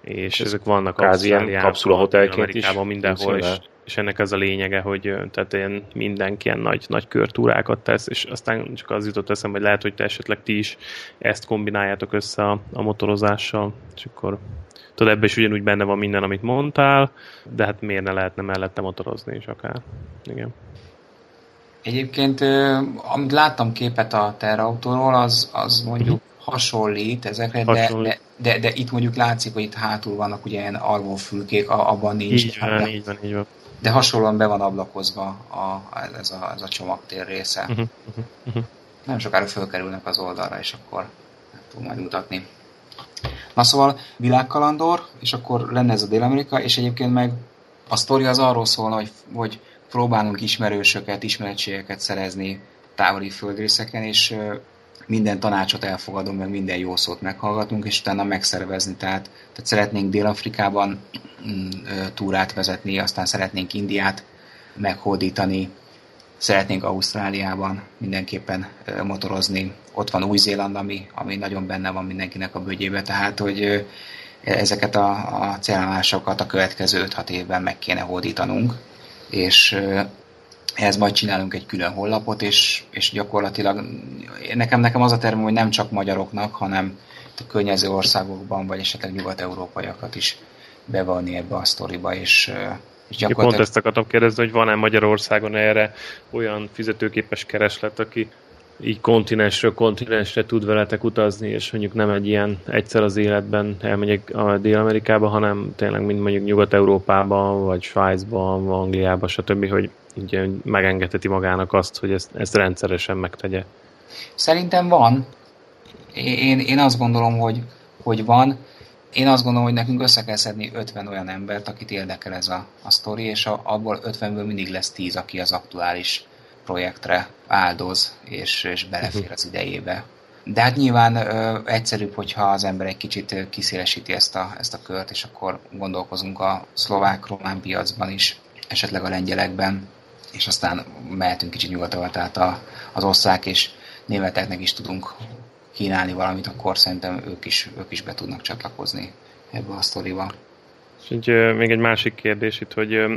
És ezek vannak Ausztráliában, Amerikában, mindenhol, és ennek az a lényege, hogy tehát ilyen mindenki ilyen nagy körtúrákat tesz, és aztán csak az jutott eszembe, hogy lehet, hogy te esetleg ti is ezt kombináljátok össze a motorozással, és akkor tudod, ebben is ugyanúgy benne van minden, amit mondtál, de hát miért ne lehetne mellette motorozni is akár. Igen. Egyébként, amit láttam képet a terautóról, az mondjuk hasonlít ezekre, de itt mondjuk látszik, hogy itt hátul vannak ugye ilyen alvófülkék, abban nincs. Így van. De hasonlóan be van ablakozva ez a csomagtér része. Nem sokára fölkerülnek az oldalra, és akkor tudom majd mutatni. Na szóval világkalandor, és akkor lenne ez a Dél-Amerika, és egyébként meg a sztori az arról szólna, hogy próbálunk ismerősöket, ismeretségeket szerezni távoli földrészeken, és minden tanácsot elfogadom, meg minden jó szót meghallgatunk, és utána megszervezni. Tehát szeretnénk Dél-Afrikában túrát vezetni, aztán szeretnénk Indiát meghódítani, szeretnénk Ausztráliában mindenképpen motorozni. Ott van Új-Zéland, ami nagyon benne van mindenkinek a bögyébe, tehát hogy ezeket a célállásokat a következő 5-6 évben meg kéne hódítanunk, és ehhez majd csinálunk egy külön honlapot, és gyakorlatilag nekem az a tervem, hogy nem csak magyaroknak, hanem a környező országokban, vagy esetleg nyugat-európaiakat is bevonni ebbe a sztoriba, és gyakorlatilag... Pont ezt akartam kérdezni, hogy van-e Magyarországon erre olyan fizetőképes kereslet, aki így kontinensről kontinensre tud veletek utazni, és mondjuk nem egy ilyen egyszer az életben elmegyek a Dél-Amerikába, hanem tényleg mind mondjuk Nyugat-Európában, vagy Svájcban, Angliában, stb., hogy így megengedheti magának azt, hogy ezt rendszeresen megtegye. Szerintem van. Én azt gondolom, hogy van. Én azt gondolom, hogy nekünk össze kell szedni 50 olyan embert, akit érdekel ez a sztori, és abból 50-ből mindig lesz 10, aki az aktuális projektre áldoz, és belefér az idejébe. De hát nyilván egyszerűbb, hogyha az ember egy kicsit kiszélesíti ezt a kört, és akkor gondolkozunk a szlovák-román piacban is, esetleg a lengyelekben, és aztán mehetünk kicsit nyugatóra, tehát az osztrák és németeknek is tudunk kínálni valamit, akkor szerintem ők is be tudnak csatlakozni ebbe a sztoriba. És így, még egy másik kérdés itt, hogy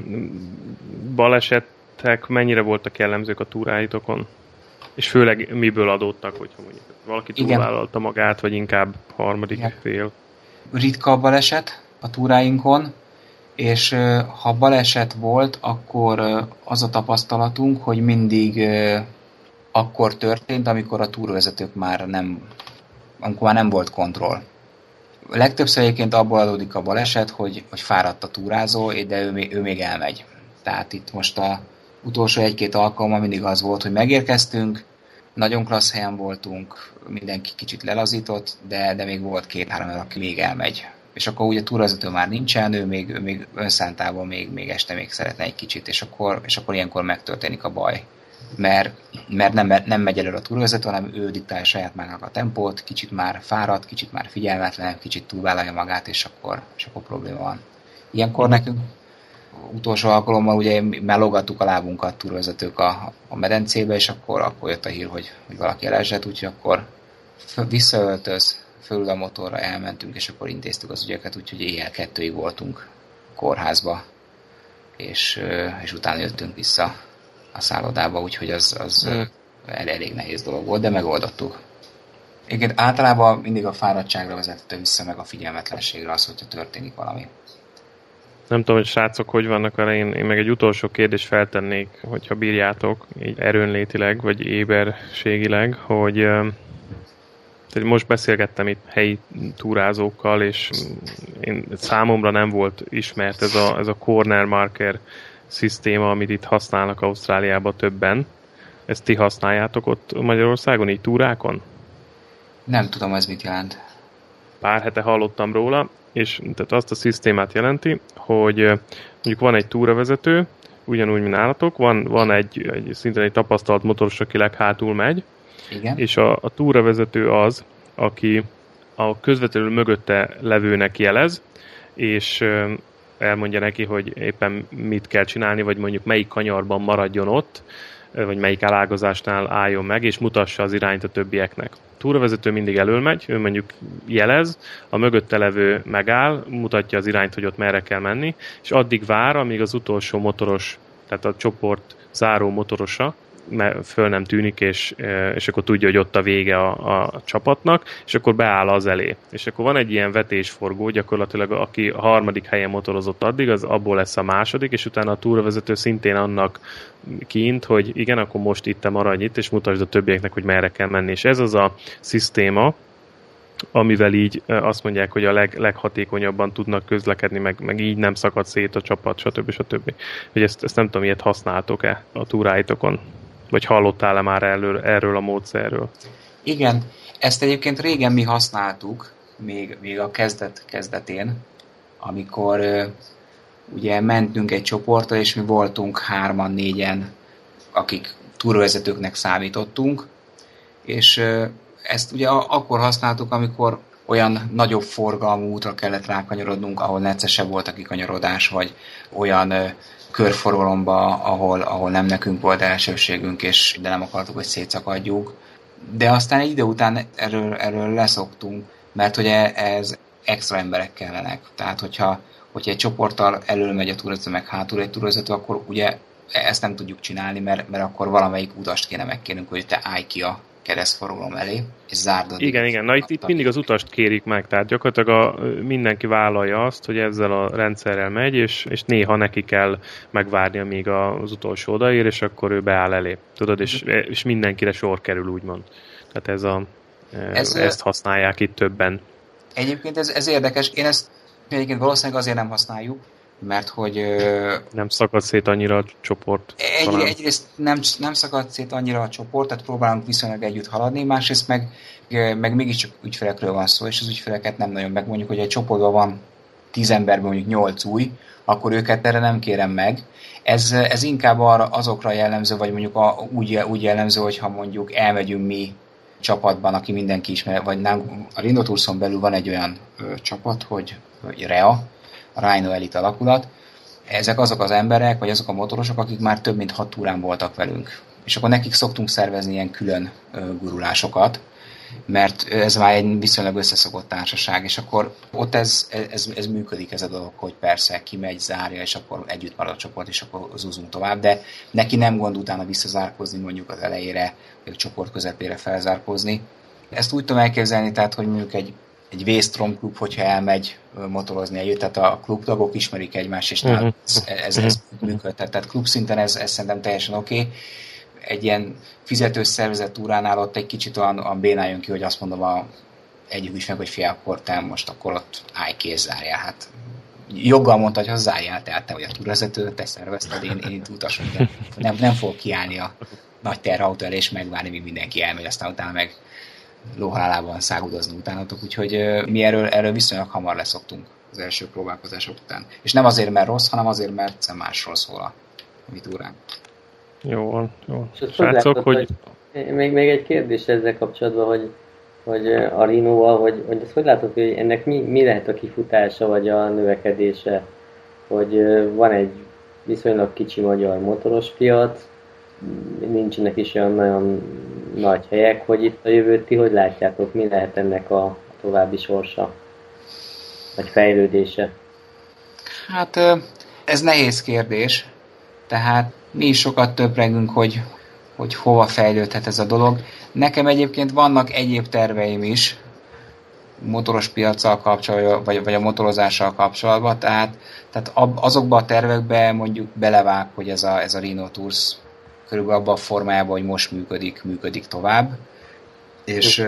balesetek mennyire voltak jellemzők a túráitokon? És főleg miből adódtak, hogyha mondjuk valaki túlvállalta magát, vagy inkább harmadik fél? Ritka a baleset a túráinkon, és ha baleset volt, akkor az a tapasztalatunk, hogy mindig akkor történt, amikor a túravezetők már nem volt kontroll. Legtöbbször egyébként abból adódik a baleset, hogy fáradt a túrázó, de ő még elmegy. Tehát itt most a utolsó 1-2 alkalommal mindig az volt, hogy megérkeztünk, nagyon klassz helyen voltunk, mindenki kicsit lelazított, de még volt 2-3, aki még elmegy. És akkor ugye túravezető már nincsen, ő még önszántában még este még szeretne egy kicsit, és akkor ilyenkor megtörténik a baj. Mert nem megy előre a túravezető, hanem ő diktálja saját magának a tempót, kicsit már fáradt, kicsit már figyelmetlen, kicsit túlvállalja magát, és akkor probléma van. Ilyenkor nekünk utolsó alkalommal ugye már lógattuk a lábunkat túravezetők a medencébe, és akkor jött a hír, hogy valaki elesett, úgyhogy akkor visszaöltöz, fölül a motorra, elmentünk, és akkor intéztük az ügyeket, úgyhogy éjjel 2-ig voltunk kórházba, és utána jöttünk vissza a szállodába, úgyhogy az elég nehéz dolog volt, de megoldottuk. Igen, általában mindig a fáradtságra vezethető vissza, meg a figyelmetlenségre az, hogyha történik valami. Nem tudom, hogy srácok hogy vannak vele, én meg egy utolsó kérdést feltennék, hogyha bírjátok, így erőnlétileg, vagy éberségileg, hogy most beszélgettem itt helyi túrázókkal, és számomra nem volt ismert ez a corner marker szisztéma, amit itt használnak Ausztráliában többen. Ezt ti használjátok ott Magyarországon, így túrákon? Nem tudom, ez mit jelent. Pár hete hallottam róla, és tehát azt a szisztémát jelenti, hogy mondjuk van egy túravezető, ugyanúgy, mint nálatok, van egy szintén egy tapasztalt motoros, aki leghátul megy. Igen. És a túravezető az, aki a közvetlenül mögötte levőnek jelez, és elmondja neki, hogy éppen mit kell csinálni, vagy mondjuk melyik kanyarban maradjon ott, vagy melyik elágazásnál álljon meg, és mutassa az irányt a többieknek. A túravezető mindig elől megy, ő mondjuk jelez, a mögötte levő megáll, mutatja az irányt, hogy ott merre kell menni, és addig vár, amíg az utolsó motoros, tehát a csoport záró motorosa, föl nem tűnik, és akkor tudja, hogy ott a vége a csapatnak, és akkor beáll az elé. És akkor van egy ilyen vetésforgó, gyakorlatilag aki a harmadik helyen motorozott addig, az abból lesz a második, és utána a túravezető szintén annak kint, hogy igen, akkor most itt te maradj itt, és mutasd a többieknek, hogy merre kell menni. És ez az a szisztéma, amivel így azt mondják, hogy a leghatékonyabban tudnak közlekedni, meg így nem szakad szét a csapat, stb. Hogy ezt nem tudom, ilyet használtok-e a túráitokon? Vagy hallottál-e már erről a módszerről? Igen, ezt egyébként régen mi használtuk, még a kezdetén, amikor ugye mentünk egy csoporttal, és mi voltunk 3-4, akik túravezetőknek számítottunk, és ezt ugye akkor használtuk, amikor olyan nagyobb forgalmú útra kellett rákanyarodnunk, ahol neccesebb volt a kikanyarodás, vagy olyan körforgalomba, ahol nem nekünk volt elsőségünk, de nem akartuk, hogy szétszakadjuk. De aztán egy idő után erről leszoktunk, mert hogy ez extra emberek kellenek. Tehát, hogyha egy csoporttal elől megy a túravezető, meg hátul egy túravezető, akkor ugye ezt nem tudjuk csinálni, mert akkor valamelyik utast kéne megkérnünk, hogy te állj ki a keresztforgalom elé, és zárd. Igen, na itt mindig az utast kérik meg, tehát gyakorlatilag mindenki vállalja azt, hogy ezzel a rendszerrel megy, és néha neki kell megvárni, amíg az utolsó odaér, és akkor ő beáll elé, tudod, és mindenkire sor kerül, úgymond. Tehát ezt használják itt többen. Egyébként ez érdekes, én ezt egyébként valószínűleg azért nem használjuk, mert hogy... nem szakad szét annyira a csoport. Egyrészt nem szakad szét annyira a csoport, tehát próbálunk viszonylag együtt haladni, másrészt meg mégiscsak ügyfelekről van szó, és az ügyfeleket nem nagyon megmondjuk, hogy egy csoportban van 10 emberben mondjuk 8 új, akkor őket erre nem kérem meg. Ez inkább azokra jellemző, vagy mondjuk úgy jellemző, hogyha mondjuk elmegyünk mi csapatban, aki mindenki ismer, vagy nem. A Rindotúrszon belül van egy olyan csapat, hogy REA, Rhino Elite alakulat, ezek azok az emberek, vagy azok a motorosok, akik már több mint 6 túrán voltak velünk. És akkor nekik szoktunk szervezni ilyen külön gurulásokat, mert ez már egy viszonylag összeszokott társaság, és akkor ott ez működik ez a dolog, hogy persze kimegy, zárja, és akkor együtt marad a csoport, és akkor zúzunk tovább, de neki nem gond utána visszazárkózni, mondjuk az elejére, vagy a csoport közepére felzárkózni. Ezt úgy tudom elképzelni, tehát, hogy mondjuk egy vésztromklub, hogyha elmegy motorozni együtt, tehát a klubtagok ismerik egymást, és ez működhet. Tehát klubszinten ez szerintem teljesen oké. Egy ilyen fizetős szervezett túránál ott egy kicsit olyan bénáljon ki, hogy azt mondom egyik is meg, hogy fia, akkor te most akkor ott állj ki és zárjál. Hát joggal mondta, hogy ha zárjál, tehát te vagy a túravezető, te szervezted, én utasom, de nem fog kiállni a nagy terrautó elé és megvárni, míg mindenki elmegy, aztán utána meg lóhalálában szágudozni utánatok, úgyhogy mi erről viszonylag hamar leszoktunk az első próbálkozások után. És nem azért, mert rossz, hanem azért, mert másról szól a mi túránk. Jó. Srácok, hogy... Még egy kérdés ezzel kapcsolatban, hogy a Rino-val, hogy ezt hogy látod, hogy ennek mi lehet a kifutása, vagy a növekedése? Hogy van egy viszonylag kicsi magyar motoros piac, nincsenek is olyan nagyon nagy helyek, hogy itt a jövőt ti hogy látjátok, mi lehet ennek a további sorsa, vagy fejlődése? Hát ez nehéz kérdés, tehát mi is sokat töprengünk, hogy hogy hova fejlődhet ez a dolog. Nekem egyébként vannak egyéb terveim is, motoros piaccal kapcsolatban, vagy a motorozással kapcsolatban, tehát azokba a tervekbe mondjuk belevág, hogy ez a Rhino Tours körülbelül abban a formájában, hogy most működik tovább, és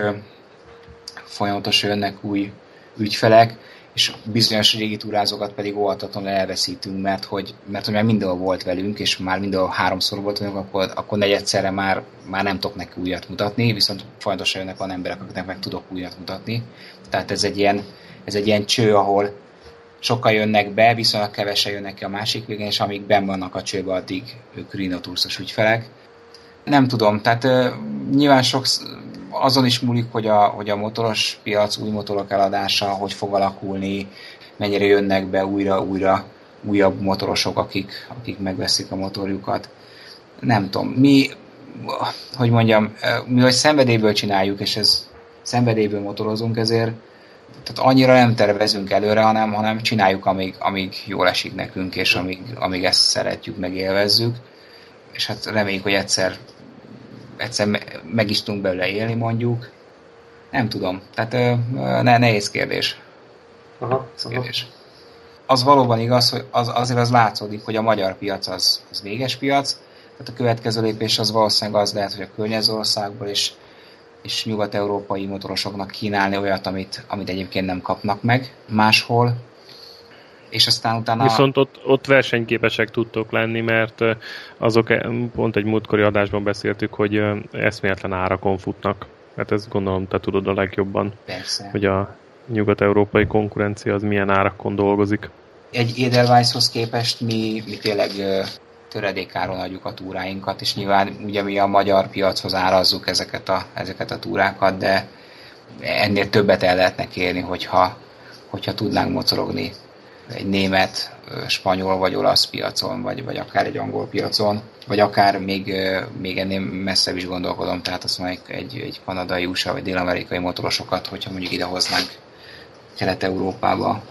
folyamatosan jönnek új ügyfelek, és bizonyos régi túrázókat pedig óhatatlanul elveszítünk, mert hogy már mindenhol volt velünk, és már mindenhol háromszor volt velünk, akkor negyedszerre már nem tudok neki újat mutatni, viszont fontosan jönnek olyan emberek, akiknek meg tudok újat mutatni. Tehát ez egy ilyen cső, ahol sokan jönnek be, viszont kevesen jönnek ki a másik végén, és amíg benn vannak a csőben, addig ők Rhino Tours-os ügyfelek. Nem tudom, tehát nyilván azon is múlik, hogy a motoros piac, új motorok eladása, hogy fog alakulni, mennyire jönnek be újra újabb motorosok, akik megveszik a motorjukat. Nem tudom, mi szenvedélyből csináljuk, és ez szenvedélyből motorozunk, ezért tehát annyira nem tervezünk előre, hanem csináljuk, amíg jól esik nekünk, és amíg ezt szeretjük, megélvezzük. És hát reméljük, hogy egyszer meg is tudunk belőle élni, mondjuk. Nem tudom. Tehát nehéz kérdés. Kérdés. Az valóban igaz, hogy azért az látszódik, hogy a magyar piac az véges piac. Tehát a következő lépés az valószínűleg az lehet, hogy a környező országból és nyugat-európai motorosoknak kínálni olyat, amit egyébként nem kapnak meg máshol. És aztán utána... Viszont ott versenyképesek tudtok lenni, mert azok, pont egy múltkori adásban beszéltük, hogy eszméletlen árakon futnak. Hát ezt gondolom, te tudod a legjobban. Persze. Hogy a nyugat-európai konkurencia az milyen árakon dolgozik. Egy Edelweisshoz képest mi tényleg töredékáron adjuk a túráinkat, és nyilván ugye mi a magyar piachoz árazzuk ezeket a túrákat, de ennél többet el lehetne kérni, hogyha tudnánk mocorogni egy német, spanyol vagy olasz piacon, vagy akár egy angol piacon, vagy akár még ennél messzebb is gondolkodom, tehát azt mondjuk egy kanadai, USA vagy dél-amerikai motorosokat, hogyha mondjuk idehoznánk Kelet-Európába,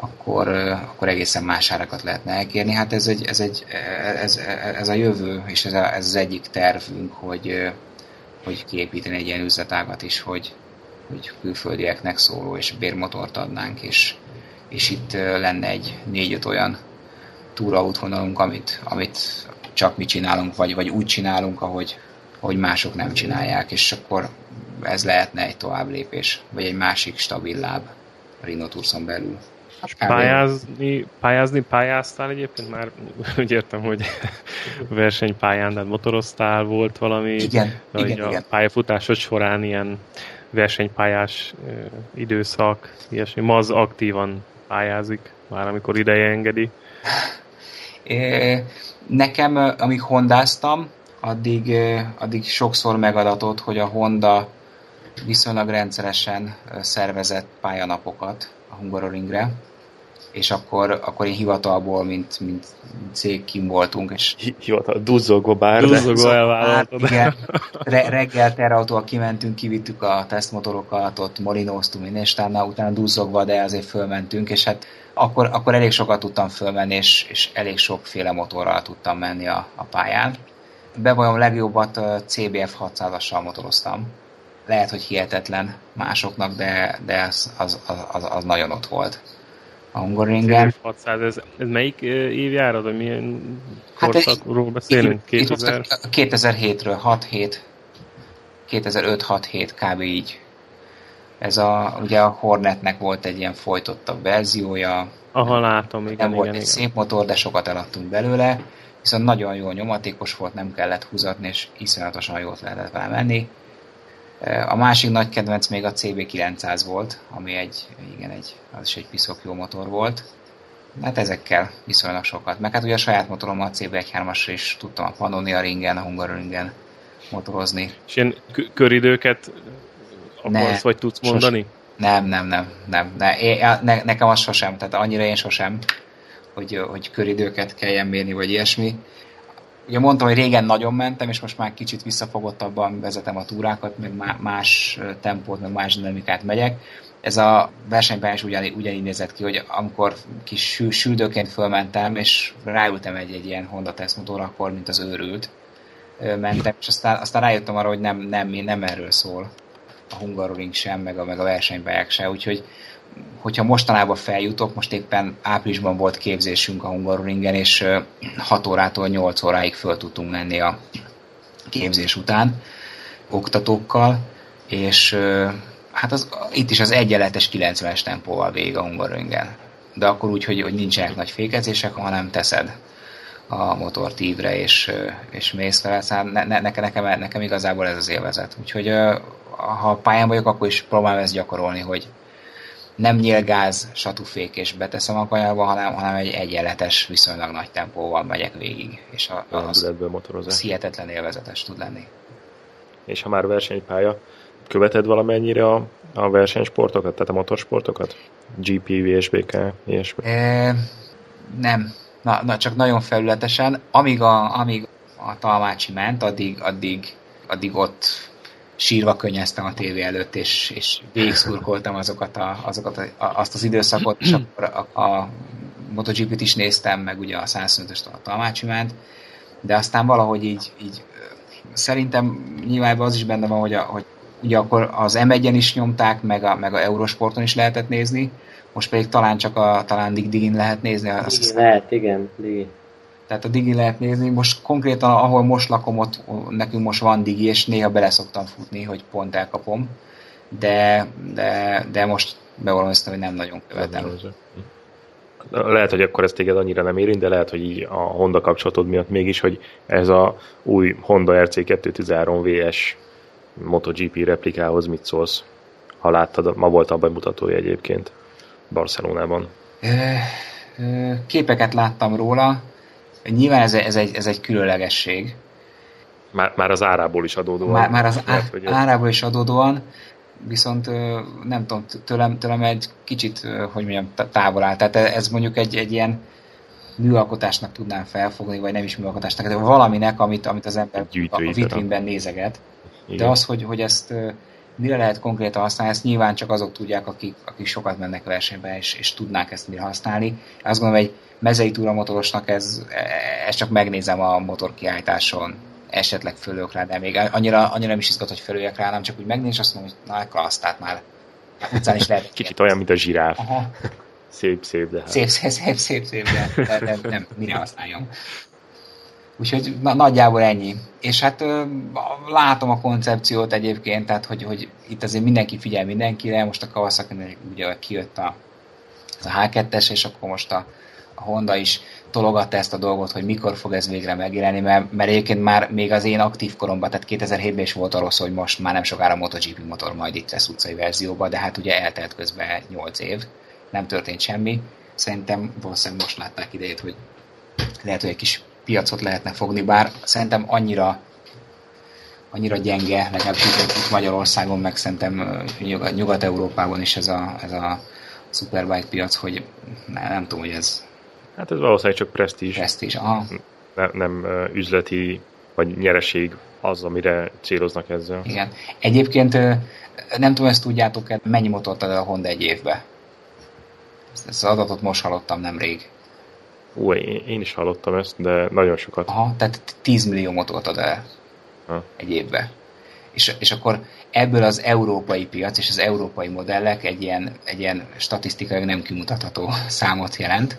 akkor egészen más árakat lehetne elkérni. Hát ez a jövő, és ez az egyik tervünk, hogy kiépíteni egy ilyen üzletágat is, hogy külföldieknek szóló és bérmotort adnánk, és itt lenne egy 4-5 olyan túraútvonalunk, amit csak mi csinálunk, vagy úgy csinálunk, ahogy mások nem csinálják, és akkor ez lehetne egy tovább lépés, vagy egy másik stabil láb a Rhino Tourson belül. Pályáztál egyébként már, úgy értem, hogy versenypályán, de motoroztál, volt valami, igen. Pályafutásod során ilyen versenypályás időszak, ilyesmi. Ma az aktívan pályázik, már amikor ideje engedi. Nekem, amíg hondáztam, addig sokszor megadatott, hogy a Honda viszonylag rendszeresen szervezett pályanapokat a Hungaroringre, és akkor én hivatalból, mint cég kim voltunk. És hivatal, duzzogó elvállaltad. Igen, reggel terrautóval kimentünk, kivittük a tesztmotorokat, ott molinóztunk minden, és utána duzzogva, de azért fölmentünk, és hát akkor elég sokat tudtam fölmenni, és elég sokféle motorral tudtam menni a pályán. Bevallom, legjobbat CBF 600-assal motoroztam. Lehet, hogy hihetetlen másoknak, de az nagyon ott volt. A Hungaroringen. 600, ez melyik évjárad, vagy milyen korszakról beszélünk? 2000? 2007-ről, 2005-6-7, kb. Így. Ez ugye a Hornetnek volt egy ilyen folytottabb verziója. Aha, látom, igen. Nem volt egy szép motor, de sokat eladtunk belőle, viszont nagyon jó nyomatékos volt, nem kellett húzatni, és iszonyatosan jót lehetett vele menni. A másik nagy kedvenc még a CB900 volt, ami az is egy piszok jó motor volt. Hát ezekkel viszonylag sokat. Meg hát ugye a saját motorom, a CB13-asra is tudtam a Pannonia ringen, a Hungaroringen motorozni. És ilyen köridőket akarsz, vagy tudsz mondani? Nem. Nekem az sosem, tehát annyira én sosem, hogy köridőket kelljen mérni, vagy ilyesmi. Ugye mondtam, hogy régen nagyon mentem, és most már kicsit visszafogottabban vezetem a túrákat, meg más tempót, meg más dinamikát megyek. Ez a versenyben is ugyanígy nézett ki, hogy amikor kis süldőként fölmentem, és ráültem egy ilyen Honda tesztmotorra, akkor mint az őrült. mentem, és aztán rájöttem arra, hogy nem erről szól a Hungaroring sem, meg a versenypályák sem, úgyhogy hogyha mostanában feljutok, most éppen áprilisban volt képzésünk a Hungaroringen, és 6 órától 8 óráig föl tudtunk menni a képzés után oktatókkal, és hát itt is az egyenletes 90-es tempóval végig a Hungaroringen. De akkor úgy, hogy nincsenek nagy fékezések, hanem teszed a motort ívre, és mész fel. Hát nekem igazából ez az élvezet. Úgyhogy ha pályán vagyok, akkor is próbálom ezt gyakorolni, hogy nem nyílgáz, satúfék és beteszem a kanyarba, hanem egy egyenletes, viszonylag nagy tempóval megyek végig. És az hihetetlen élvezetes tud lenni. És ha már versenypálya, követed valamennyire a versenysportokat, tehát a motorsportokat? GP, VSBK, ilyesmi? Nem. Na, csak nagyon felületesen. Amíg a Talmácsi ment, addig ott sírva könnyeztem a tévé előtt, és végigszurkoltam azt az időszakot, és akkor a MotoGP-t is néztem, meg ugye a 125-öst a Talmácsi ment, de aztán valahogy így szerintem nyilván az is benne van, hogy ugye akkor az M1-en is nyomták, meg a Eurosporton is lehetett nézni, most pedig talán Digin lehet nézni. Digi. Tehát a Digi lehet nézni. Most konkrétan, ahol most lakom, ott nekünk most van Digi, és néha bele szoktam futni, hogy pont elkapom. De most bevallom ezt, hogy nem nagyon követem. Lehet, hogy akkor ezt téged annyira nem érint, de lehet, hogy így a Honda kapcsolatod miatt mégis, hogy ez a új Honda RC 213 VS MotoGP replikához mit szólsz? Ha láttad, ma volt a bemutatója egyébként Barcelonában. Képeket láttam róla. Nyilván ez egy különlegesség. Már az árából is adódóan. Már az árából is adódóan, viszont nem tudom, tőlem egy kicsit, hogy mondjam, távol áll. Tehát ez mondjuk egy ilyen műalkotásnak tudnám felfogni, vagy nem is műalkotásnak, de valaminek, amit az ember a vitrinben nézeget. Igen. De az, hogy ezt mire lehet konkrétan használni, ezt nyilván csak azok tudják, akik sokat mennek versenybe, és tudnák ezt mire használni. Azt gondolom, egy mezei túramotorosnak ezt csak megnézem a motorkiállításon, esetleg fölülök rá, de még annyira nem is izgat, hogy fölüljek rá, nem csak úgy megnéz, és azt mondom, hogy na, klassz, tehát már utcán is lehet. Kicsit olyan, mint a zsiráf. Aha. Szép, de hát. Szép, de nem, mire használjam. Úgyhogy nagyjából ennyi. És hát látom a koncepciót egyébként, tehát hogy itt azért mindenki figyel mindenkire, most a Kawasaki ugye kijött a H2-es, és akkor most a Honda is tologatta ezt a dolgot, hogy mikor fog ez végre megjelenni, mert egyébként már még az én aktív koromban, tehát 2007-ben is volt arról szó, hogy most már nem sokára MotoGP motor majd itt lesz utcai verzióban, de hát ugye eltelt közben 8 év, nem történt semmi. Szerintem valószínűleg most látták idejét, hogy lehet, hogy egy kis piacot lehetne fogni, bár szerintem annyira gyenge, legalábbis itt Magyarországon, meg szerintem Nyugat-Európában is ez a Superbike piac, hogy nem tudom, hogy ez... Hát ez valószínűleg csak presztízs, aha. Nem üzleti, vagy nyereség az, amire céloznak ezzel. Igen. Egyébként nem tudom, ezt tudjátok-e, mennyi motort ad a Honda egy évbe? Ezt az adatot most hallottam nemrég. Én is hallottam ezt, de nagyon sokat. Aha, tehát 10 millió motort ad el egy évbe. És akkor ebből az európai piac és az európai modellek egy ilyen statisztikai nem kimutatható számot jelent.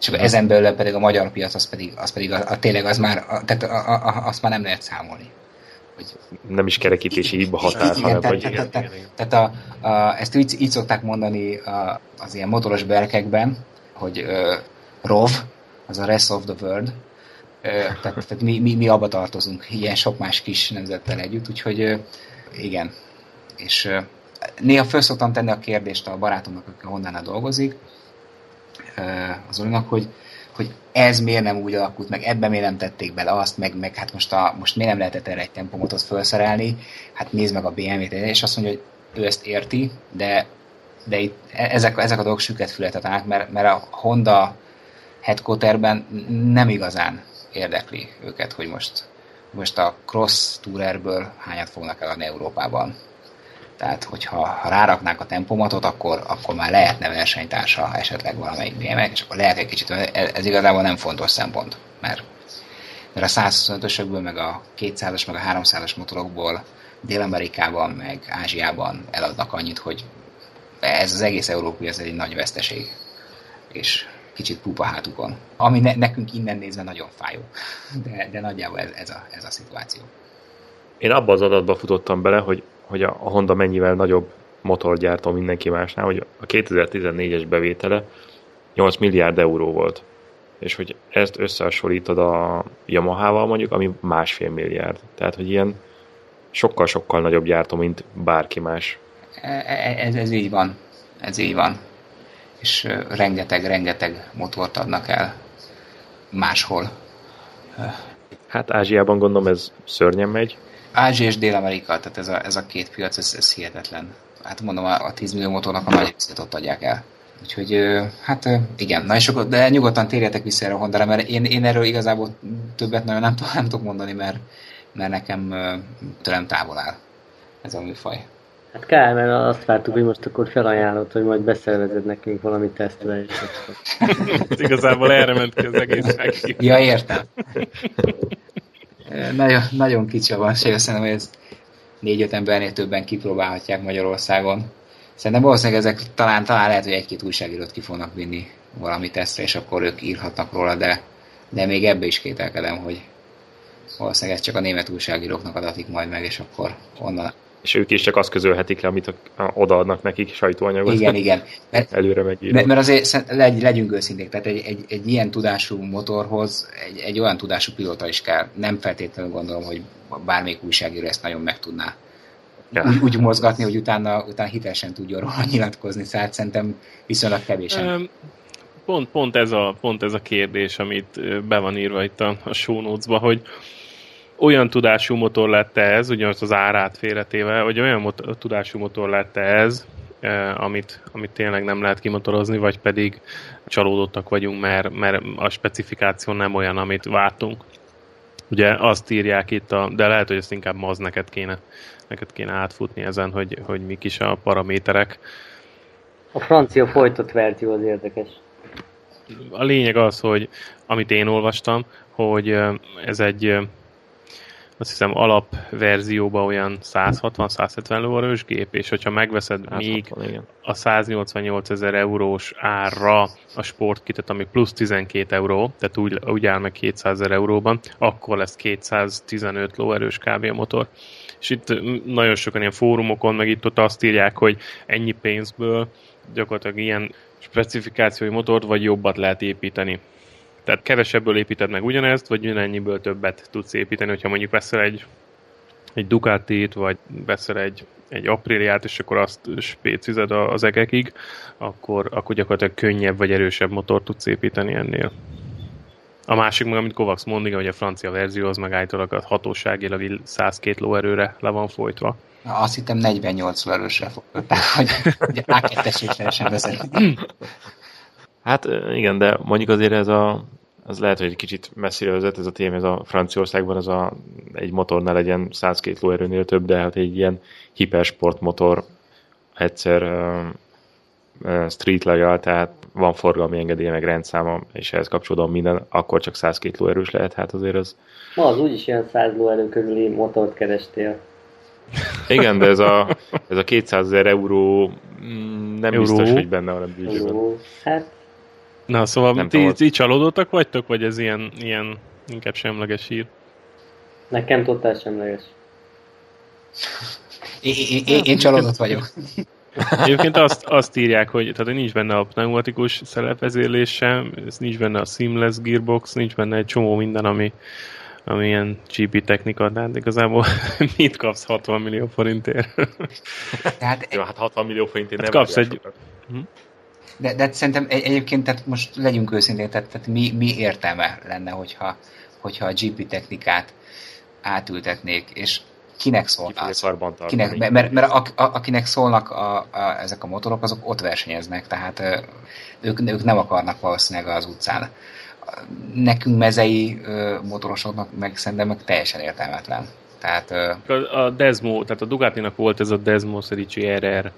És akkor ezen belül pedig a magyar piac, az már nem lehet számolni. Hogy nem is kerekítési hiba határ, hanem vagy... Tehát ezt így szokták mondani az ilyen motoros berkekben, hogy... ROV, az a Rest of the World, tehát mi abba tartozunk, ilyen sok más kis nemzettel együtt, úgyhogy igen. És néha föl szoktam tenni a kérdést a barátomnak, aki Hondánál dolgozik, az Zolinak, hogy ez miért nem úgy alakult, meg ebben miért nem tették bele azt, meg hát most miért nem lehetett erre egy tempomotot felszerelni, hát nézd meg a BMW-t, és azt mondja, hogy ő ezt érti, de itt ezek a dolgok süket fületet állnak, mert a Honda headquarterben nem igazán érdekli őket, hogy most a cross tourerből hányat fognak eladni Európában. Tehát, hogyha ráraknák a tempomatot, akkor már lehetne versenytársa esetleg valamelyik BMW, és akkor lehet egy kicsit, ez igazából nem fontos szempont, mert mert a 125-ösökből, meg a 200-as, meg a 300-as motorokból Dél-Amerikában, meg Ázsiában eladnak annyit, hogy ez az egész európai, ez egy nagy veszteség. És kicsit pupa hátukon. Ami nekünk innen nézve nagyon fájó. De nagyjából ez a szituáció. Én abba az adatba futottam bele, hogy a Honda mennyivel nagyobb motorgyártó mindenki másnál, hogy a 2014-es bevétele 8 milliárd euró volt. És hogy ezt összehasonlítod a Yamahával mondjuk, ami 1,5 milliárd. Tehát, hogy ilyen sokkal-sokkal nagyobb gyártó, mint bárki más. Ez így van. Ez így van. És rengeteg motort adnak el máshol. Hát Ázsiában gondolom ez szörnyen megy. Ázsia és Dél-Amerika, tehát ez a két piac, ez hihetetlen. Hát mondom, a 10 millió motornak a nagy részét ott adják el. Úgyhogy hát igen, na és akkor, de nyugodtan térjetek vissza erre a Hondára, mert én erről igazából többet nagyon nem tudok mondani, mert nekem tőlem távol áll ez a műfaj. Hát kár, mert azt vártuk, hogy most akkor felajánlott, hogy majd beszervezed nekünk valami tesztre. Igazából erre ment ki az egész megkívül. Ja, értem. Nagyon kicsi a valóság, szerintem, hogy ez 4-5 embernél többen kipróbálhatják Magyarországon. Szerintem valószínűleg ezek talán lehet, hogy egy-két újságírót ki fognak vinni valami tesztre, és akkor ők írhatnak róla, de még ebbe is kételkedem, hogy valószínűleg ez csak a német újságíróknak adatik majd meg, és akkor onnan... És ők is csak azt közölhetik le, amit odaadnak nekik, sajtóanyagot. Igen. Előre megírva. Mert azért legyünk őszinték, tehát egy ilyen tudású motorhoz egy olyan tudású pilóta is kell. Nem feltétlenül gondolom, hogy bármelyik újságíró ezt nagyon meg tudná úgy mozgatni, hogy utána hitelesen tudjon róla nyilatkozni. Szóval szerintem viszonylag kevésen. Pont ez a kérdés, amit be van írva itt a show notes-ba, hogy olyan tudású motor lett ez, ugyanazt az árát félretéve, hogy olyan tudású motor lett ez, amit tényleg nem lehet kimotorozni, vagy pedig csalódottak vagyunk, mert a specifikáció nem olyan, amit vártunk. Ugye azt írják itt, de lehet, hogy ezt inkább ma az neked kéne átfutni ezen, hogy mik is a paraméterek. A francia folytott verzió az érdekes. A lényeg az, hogy amit én olvastam, hogy ez egy, azt hiszem, alapverzióban olyan 160-170 lóerős gép, és hogyha megveszed 160, még igen, a 188 000 eurós árra a sportkitet, ami plusz 12 euró, tehát úgy áll meg 200 000 euróban, akkor lesz 215 lóerős kb. A motor. És itt nagyon sokan ilyen fórumokon, meg itt ott azt írják, hogy ennyi pénzből gyakorlatilag ilyen specifikációi motort vagy jobbat lehet építeni. Tehát kevesebből építed meg ugyanezt, vagy ugyanennyiből többet tudsz építeni, hogyha mondjuk veszel egy Ducatit, vagy veszel egy Apriliát, és akkor azt spécized az egekig, akkor gyakorlatilag könnyebb vagy erősebb motort tudsz építeni ennél. A másik meg, amit Kovács mond, hogy a francia verzió az megállítólag a hatóságilag 102 lóerőre le van folytva. Na, azt hittem 48 lóerősre fogták, hogy A2-esre sem vezetni. Hát igen, de mondjuk azért az lehet, hogy egy kicsit messzire vezet ez a téma, ez a Franciaországban, ez egy motornál legyen 102 lóerőnél több, de hát egy ilyen hipersportmotor egyszer street legal, tehát van forgalmi engedélye, meg rendszáma, és ehhez kapcsolódóan minden, akkor csak 102 lóerős lehet, hát azért az... Ma az úgyis ilyen 100 lóerő körüli motort kerestél. Igen, de ez a 200 000 euró nem euró. Biztos, hogy benne van a büdzsében. Hát... Na, szóval ti csalódottak vagytok, vagy ez ilyen inkább semleges hír? Nekem totál semleges. Én csalódott vagyok. Egyébként azt írják, hogy tehát nincs benne a pneumatikus szelepvezérlés sem, nincs benne a seamless gearbox, nincs benne egy csomó minden, ami ilyen csípi technika, de hát igazából mit kapsz 60 millió forintért? Hát 60 millió forintért nem kapsz egy... De szerintem egyébként, tehát most legyünk őszintén, tehát mi értelme lenne, hogyha a GP technikát átültetnék, és kinek szólnak? Mert akinek szólnak ezek a motorok, azok ott versenyeznek, tehát ők nem akarnak valószínűleg az utcán. Nekünk mezei motorosoknak meg szerintem meg teljesen értelmetlen. Tehát, a Desmo, tehát a Ducatinak volt ez a Desmo Serici RR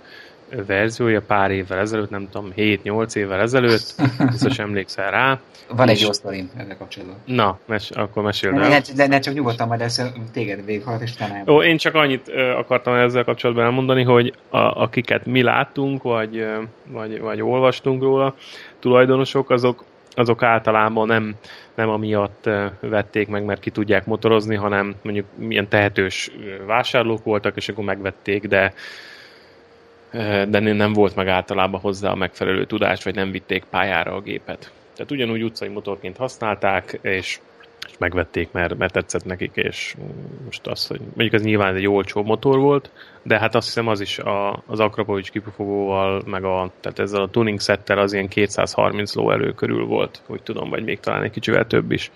verziója pár évvel ezelőtt, nem tudom, 7-8 évvel ezelőtt, biztos emlékszel rá. Van egy jó sztorim ezzel kapcsolatban. Na, akkor meséld el. Ne csak nyugodtan, majd először téged véghalt, és te nem. Ó, én csak annyit akartam ezzel kapcsolatban elmondani, hogy akiket mi láttunk, vagy olvastunk róla, tulajdonosok, azok általában nem amiatt vették meg, mert ki tudják motorozni, hanem mondjuk milyen tehetős vásárlók voltak, és akkor megvették, de nem volt meg általában hozzá a megfelelő tudást, vagy nem vitték pályára a gépet. Tehát ugyanúgy utcai motorként használták, és megvették, mert tetszett nekik, és most az, hogy mondjuk az nyilván egy olcsó motor volt, de hát azt hiszem az is az Akrapovics kipufogóval, tehát ezzel a tuning settel az ilyen 230 lóerő körül volt, úgy tudom, vagy még talán egy kicsivel több is.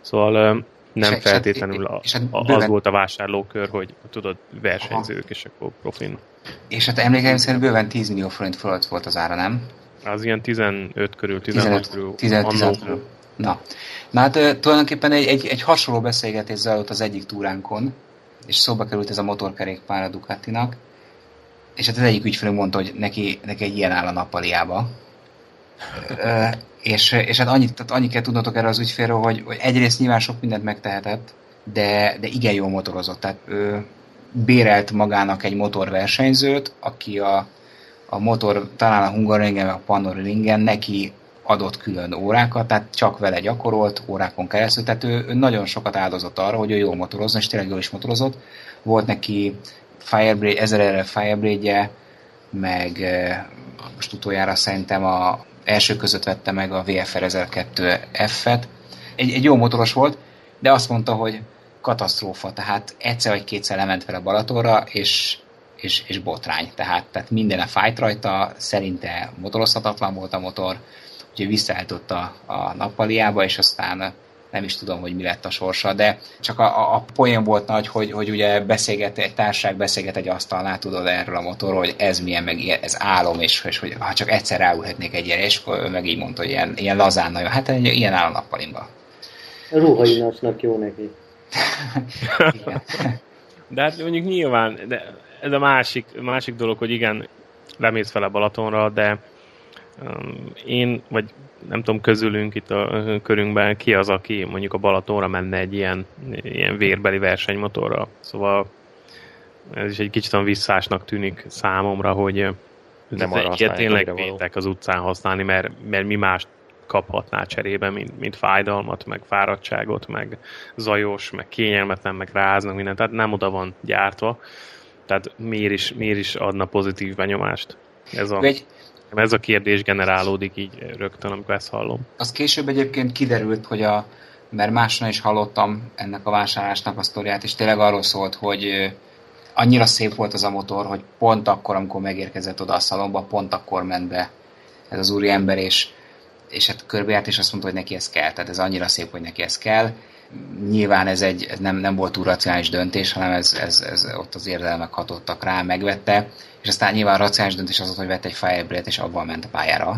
Szóval nem feltétlenül az volt a vásárlókör, hogy tudod, versenyzők, és akkor profin. És hát emlékeim szerint bőven 10 millió forint fölött volt az ára, nem? Az ilyen 15 körül, 16 körül. 15 körül. Na hát tulajdonképpen egy hasonló beszélgetés zajlott az egyik túránkon, és szóba került ez a motorkerékpár a Ducatinak, és hát az egyik ügyfelünk mondta, hogy neki egy ilyen áll a nappaliába. És hát annyit kell tudnotok erre az ügyfélről, hogy egyrészt nyilván sok mindent megtehetett, de igen jól motorozott. Tehát ő bérelt magának egy motorversenyzőt, aki a motor talán a Hungaroringen, a Pannonringen neki adott külön órákat, tehát csak vele gyakorolt órákon keresztül, tehát ő nagyon sokat áldozott arra, hogy ő jól motorozzon, és tényleg jól is motorozott. Volt neki Fireblade, 1000-re Fireblade-je, meg most utoljára szerintem a első között vette meg a VFR 1002F-et. Egy jó motoros volt, de azt mondta, hogy katasztrófa, tehát egyszer vagy kétszer lement fel a Balatonra, és botrány. Tehát minden fájt rajta, szerinte motorozhatatlan volt a motor, úgyhogy visszaálltott a nappaliába, és aztán nem is tudom, hogy mi lett a sorsa, de csak a poén volt nagy, hogy ugye beszélget egy társaság, beszélget egy asztalnál, tudod, erről a motorról, hogy ez milyen, meg ilyen, ez álom, és hogy csak egyszer ráülhetnék egy ilyen, és ő meg így mondta, hogy ilyen lazán nagyon, hát ilyen áll a nappalimba. Ruhainasnak jó neki. Igen. De hát mondjuk nyilván, de ez a másik dolog, hogy igen, lemész fel a Balatonra, de én, vagy nem tudom, közülünk itt a körünkben ki az, aki mondjuk a Balatonra menne egy ilyen vérbeli versenymotorra. Szóval ez is egy kicsit olyan visszásnak tűnik számomra, hogy nem arra tényleg vétek az utcán használni, mert mi mást kaphatná cserébe, mint fájdalmat, meg fáradtságot, meg zajos, meg kényelmetlen, meg ráznak mindent. Tehát nem oda van gyártva. Tehát miért is adna pozitív benyomást? Ez a kérdés generálódik így rögtön, amikor ezt hallom. Az később egyébként kiderült, hogy mert másnál is hallottam ennek a vásárlásnak a sztoriát, és tényleg arról szólt, hogy annyira szép volt az a motor, hogy pont akkor, amikor megérkezett oda a szalomba, pont akkor ment be ez az úriember, és hát körbejárt, és azt mondta, hogy neki ez kell. Tehát ez annyira szép, hogy neki ez kell. Nyilván ez nem volt túl racionális döntés, hanem ez ott az érzelmek hatottak rá, megvette, és aztán nyilván racionális döntés az, hogy vett egy Fireblade-et, és abban ment a pályára,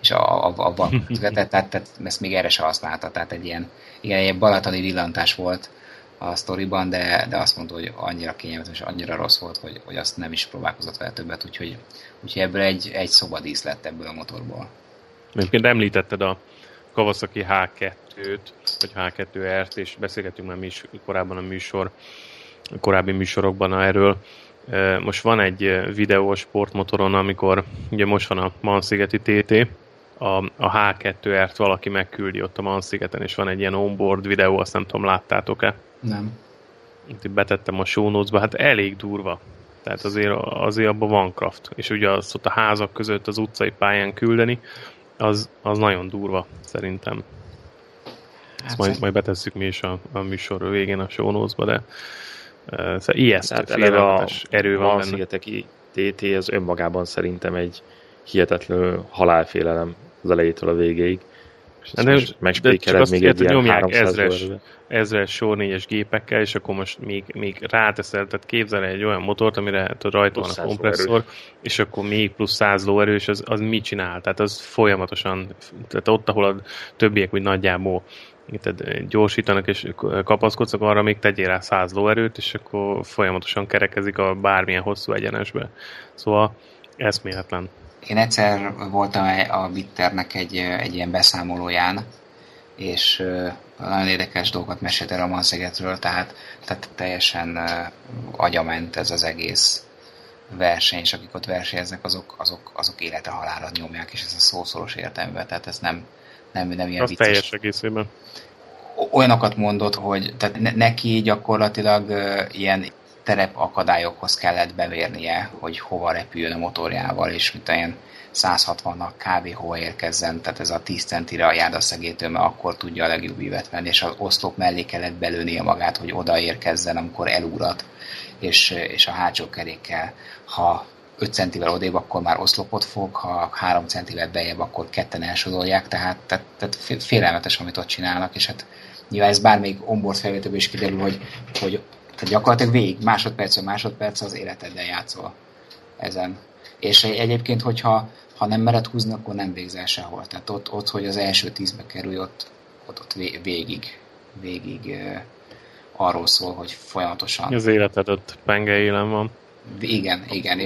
és abban vetett, tehát ezt még erre se használta, tehát egy ilyen balatoni villantás volt a sztoriban, de azt mondta, hogy annyira kényelmetlen, és annyira rossz volt, hogy azt nem is próbálkozott vele többet, úgyhogy ebből egy szobadísz lett ebből a motorból. Egyébként említetted a Kawasaki H2-t, vagy H2R-t, és beszélgetünk már mi is korábban korábbi műsorokban erről. Most van egy videó a sportmotoron, amikor ugye most van a Manszigeti TT, a H2R-t valaki megküldi ott a Manszigeten, és van egy ilyen onboard videó, azt nem tudom, láttátok-e? Nem. Itt betettem a show notes-ba, hát elég durva. Tehát azért abban van kraft. És ugye azt ott a házak között az utcai pályán küldeni, az nagyon durva, szerintem. Ezt majd betesszük mi is a műsor végén a show notes-ba, de ijesztő félelmetes erő van benne. A Szigeteki TT az önmagában szerintem egy hihetetlen halálfélelem az elejétől a végéig. Megspékeled még egy ilyen 300 ezres sor 4-es gépekkel, és akkor most még ráteszel, tehát képzel egy olyan motort, amire rajta van a kompresszor, és akkor még plusz 100 lóerő, és az mit csinál? Tehát az folyamatosan, tehát ott, ahol a többiek úgy nagyjából tehát gyorsítanak és kapaszkodsz, arra még tegyél rá 100 lóerőt, és akkor folyamatosan kerekezik a bármilyen hosszú egyenesbe. Szóval eszméletlen. Én egyszer voltam a Bitternek egy ilyen beszámolóján, és nagyon érdekes dolgot mesélt a Romanszegetről, tehát teljesen agyament ez az egész verseny, és akik ott versenyeznek, azok életre halálra nyomják, és ez a szószoros értelművel, tehát ez nem ilyen vicces. Az teljes egészében. Olyanokat mondott, hogy tehát neki gyakorlatilag ilyen terepakadályokhoz kellett bevérnie, hogy hova repüljön a motorjával, és mint olyan 160-nak kb. Hova érkezzen, tehát ez a 10 centire a járdaszegétől, mert akkor tudja a legjobb ívet venni, és az oszlop mellé kellett belőnie magát, hogy odaérkezzen, amikor elúrat, és a hátsó kerékkel, ha 5 centivel odébb, akkor már oszlopot fog, ha 3 centivel beljebb, akkor ketten elsodolják, tehát félelmetes, amit ott csinálnak, és hát nyilván ez bármelyik onboard felvételből is kiderül, hogy tehát gyakorlatilag végig másodperc az életeddel játszol ezen. És egyébként, hogyha nem mered húzni, akkor nem végzel sehol. Tehát ott hogy az első 10-be kerülj, ott végig arról szól, hogy folyamatosan... Az életed ott penge élen van. Igen,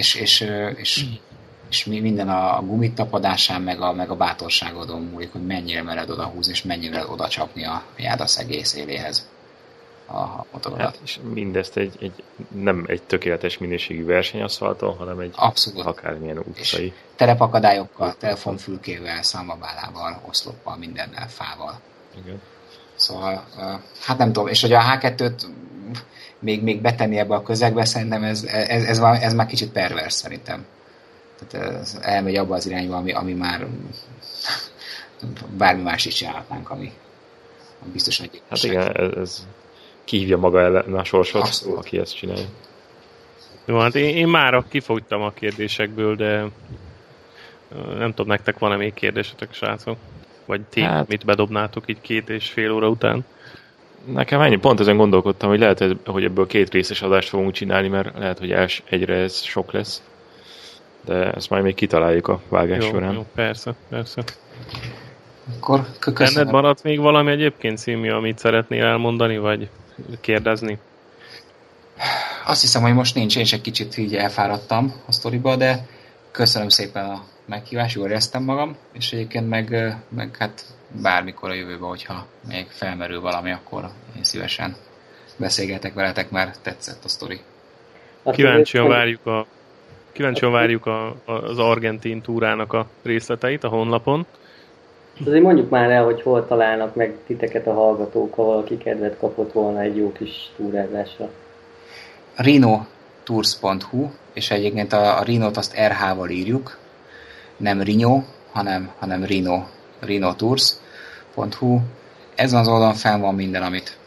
és minden a gumitapadásán, meg a bátorságodon múlik, hogy mennyire mered oda húzni, és mennyire mered oda csapni a járdaszegély széléhez. A hát, és mindezt nem egy tökéletes minőségű versenyaszfalton, hanem egy abszolút. Akármilyen utcai. És terepakadályokkal, telefonfülkével, számabálával, oszloppal, mindennel, fával. Igen. Szóval, hát nem tudom, és hogy a H2-t még betenni ebbe a közegbe, szerintem ez már kicsit pervers szerintem. Tehát ez elmegy abba az irányba, ami már bármi más is csinálhatnánk, ami biztos, hogy hát igen, ez kihívja maga ellen a sorsot, abszolút. Aki ezt csinálja. Jó, hát én mára kifogytam a kérdésekből, de nem tudom, nektek van-e még kérdésetek, srácok? Vagy ti mit bedobnátok így 2,5 óra után? Nekem ennyi, pont ezen gondolkodtam, hogy lehet, hogy ebből 2 részes adást fogunk csinálni, mert lehet, hogy egyre ez sok lesz. De ezt majd még kitaláljuk a vágás során. Jó, persze. Akkor köszönöm. Benned maradt még valami egyébként, Simi, amit szeretnél elmondani, vagy kérdezni? Azt hiszem, hogy most nincs, én is egy kicsit így elfáradtam a sztoriba, de köszönöm szépen a meghívást, jól éreztem magam, és egyébként meg hát bármikor a jövőben, hogyha még felmerül valami, akkor én szívesen beszélgetek veletek, mert tetszett a sztori. Kíváncsian várjuk az argentin túrának a részleteit a honlapon. Azért mondjuk már el, hogy hol találnak meg titeket a hallgatók, ha valaki kedvet kapott volna egy jó kis túrázásra. Rinotours.hu, és egyébként a Rinót azt RH-val írjuk, nem Rino, hanem Rino. Rinotours.hu. Ezen az oldalon fenn van minden, amit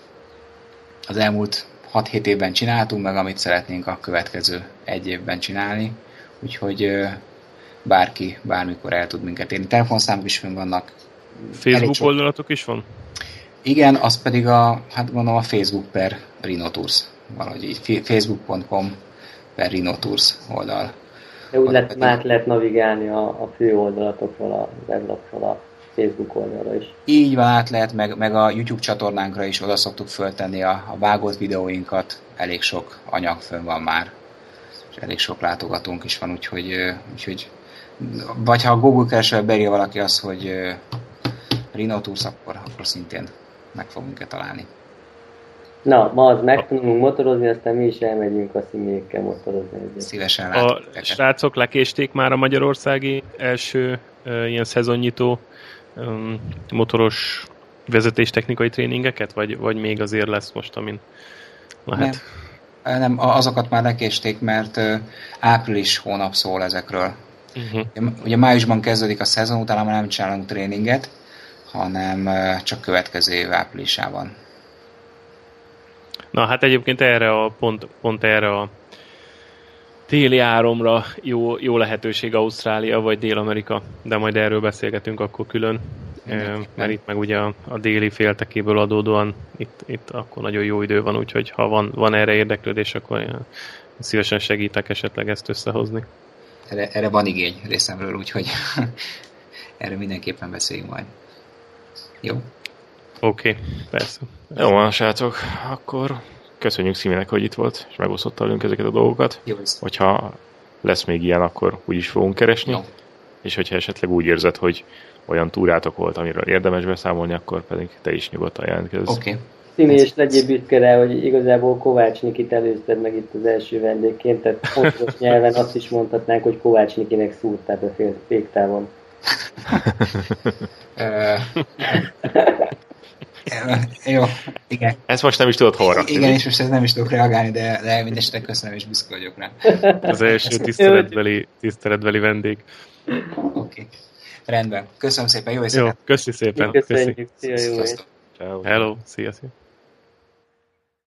az elmúlt 6-7 évben csináltunk, meg amit szeretnénk a következő 1 évben csinálni. Úgyhogy bárki, bármikor el tud minket érni. Telefonszámok is fönn vannak. Facebook oldalatok is van? Igen, az pedig a Facebook per Rinotours. Valahogy így. facebook.com/Rinotours oldal. De úgy lehet navigálni a fő oldalatokról, a weblapról, a Facebook oldalra is. Így van, át lehet, meg a YouTube csatornánkra is oda szoktuk föltenni a vágott videóinkat. Elég sok anyag fönn van már. És elég sok látogatónk is van, úgyhogy vagy ha a Google keresőbe beírja valaki azt, hogy Rinotours, akkor szintén meg fog minket találni. Na, ma az meg tudunk motorozni, aztán mi is elmegyünk a Simiékkel motorozni. Szívesen látok. A srácok lekésték már a magyarországi első ilyen szezonnyitó motoros vezetéstechnikai tréningeket? Vagy még azért lesz most, amin lehet? Nem, azokat már lekésték, mert április hónap szól ezekről. Uh-huh. Ugye májusban kezdődik a szezon, utána már nem csinálunk tréninget, hanem csak következő év áprilisában. Na hát egyébként erre pont erre a téli áromra jó lehetőség Ausztrália vagy Dél-Amerika, de majd erről beszélgetünk akkor külön, mert itt meg ugye a déli féltekéből adódóan itt akkor nagyon jó idő van, úgyhogy ha van erre érdeklődés, akkor szívesen segítek esetleg ezt összehozni. Erre van igény részemről, úgyhogy erre mindenképpen beszéljünk majd. Jó? Oké, persze. Jó van, srácok. Akkor köszönjük Siminek, hogy itt volt, és megosztotta velünk ezeket a dolgokat. Jó. Hogyha lesz még ilyen, akkor úgyis fogunk keresni. Jó. És hogyha esetleg úgy érzed, hogy olyan túrátok volt, amiről érdemes beszámolni, akkor pedig te is nyugodtan jelentkezz. Oké. Simi, és legyél büszke rá, hogy igazából Kovács Nikit előzted meg itt az első vendégként, tehát pontos nyelven azt is mondhatnánk, hogy Kovács Nikinek szúrtál a féktávon. Jó, igen. Ezt most nem is tudod hol rakni. Igen, és most nem is tudok reagálni, de mindesetre köszönöm, és büszke vagyok rá. Az első tiszteletbeli vendég. Oké. Rendben. Köszönöm szépen, jó éjszakát. Jó, köszi szépen. Köszönjük. Szia, jó éjszakát. Hello, szia.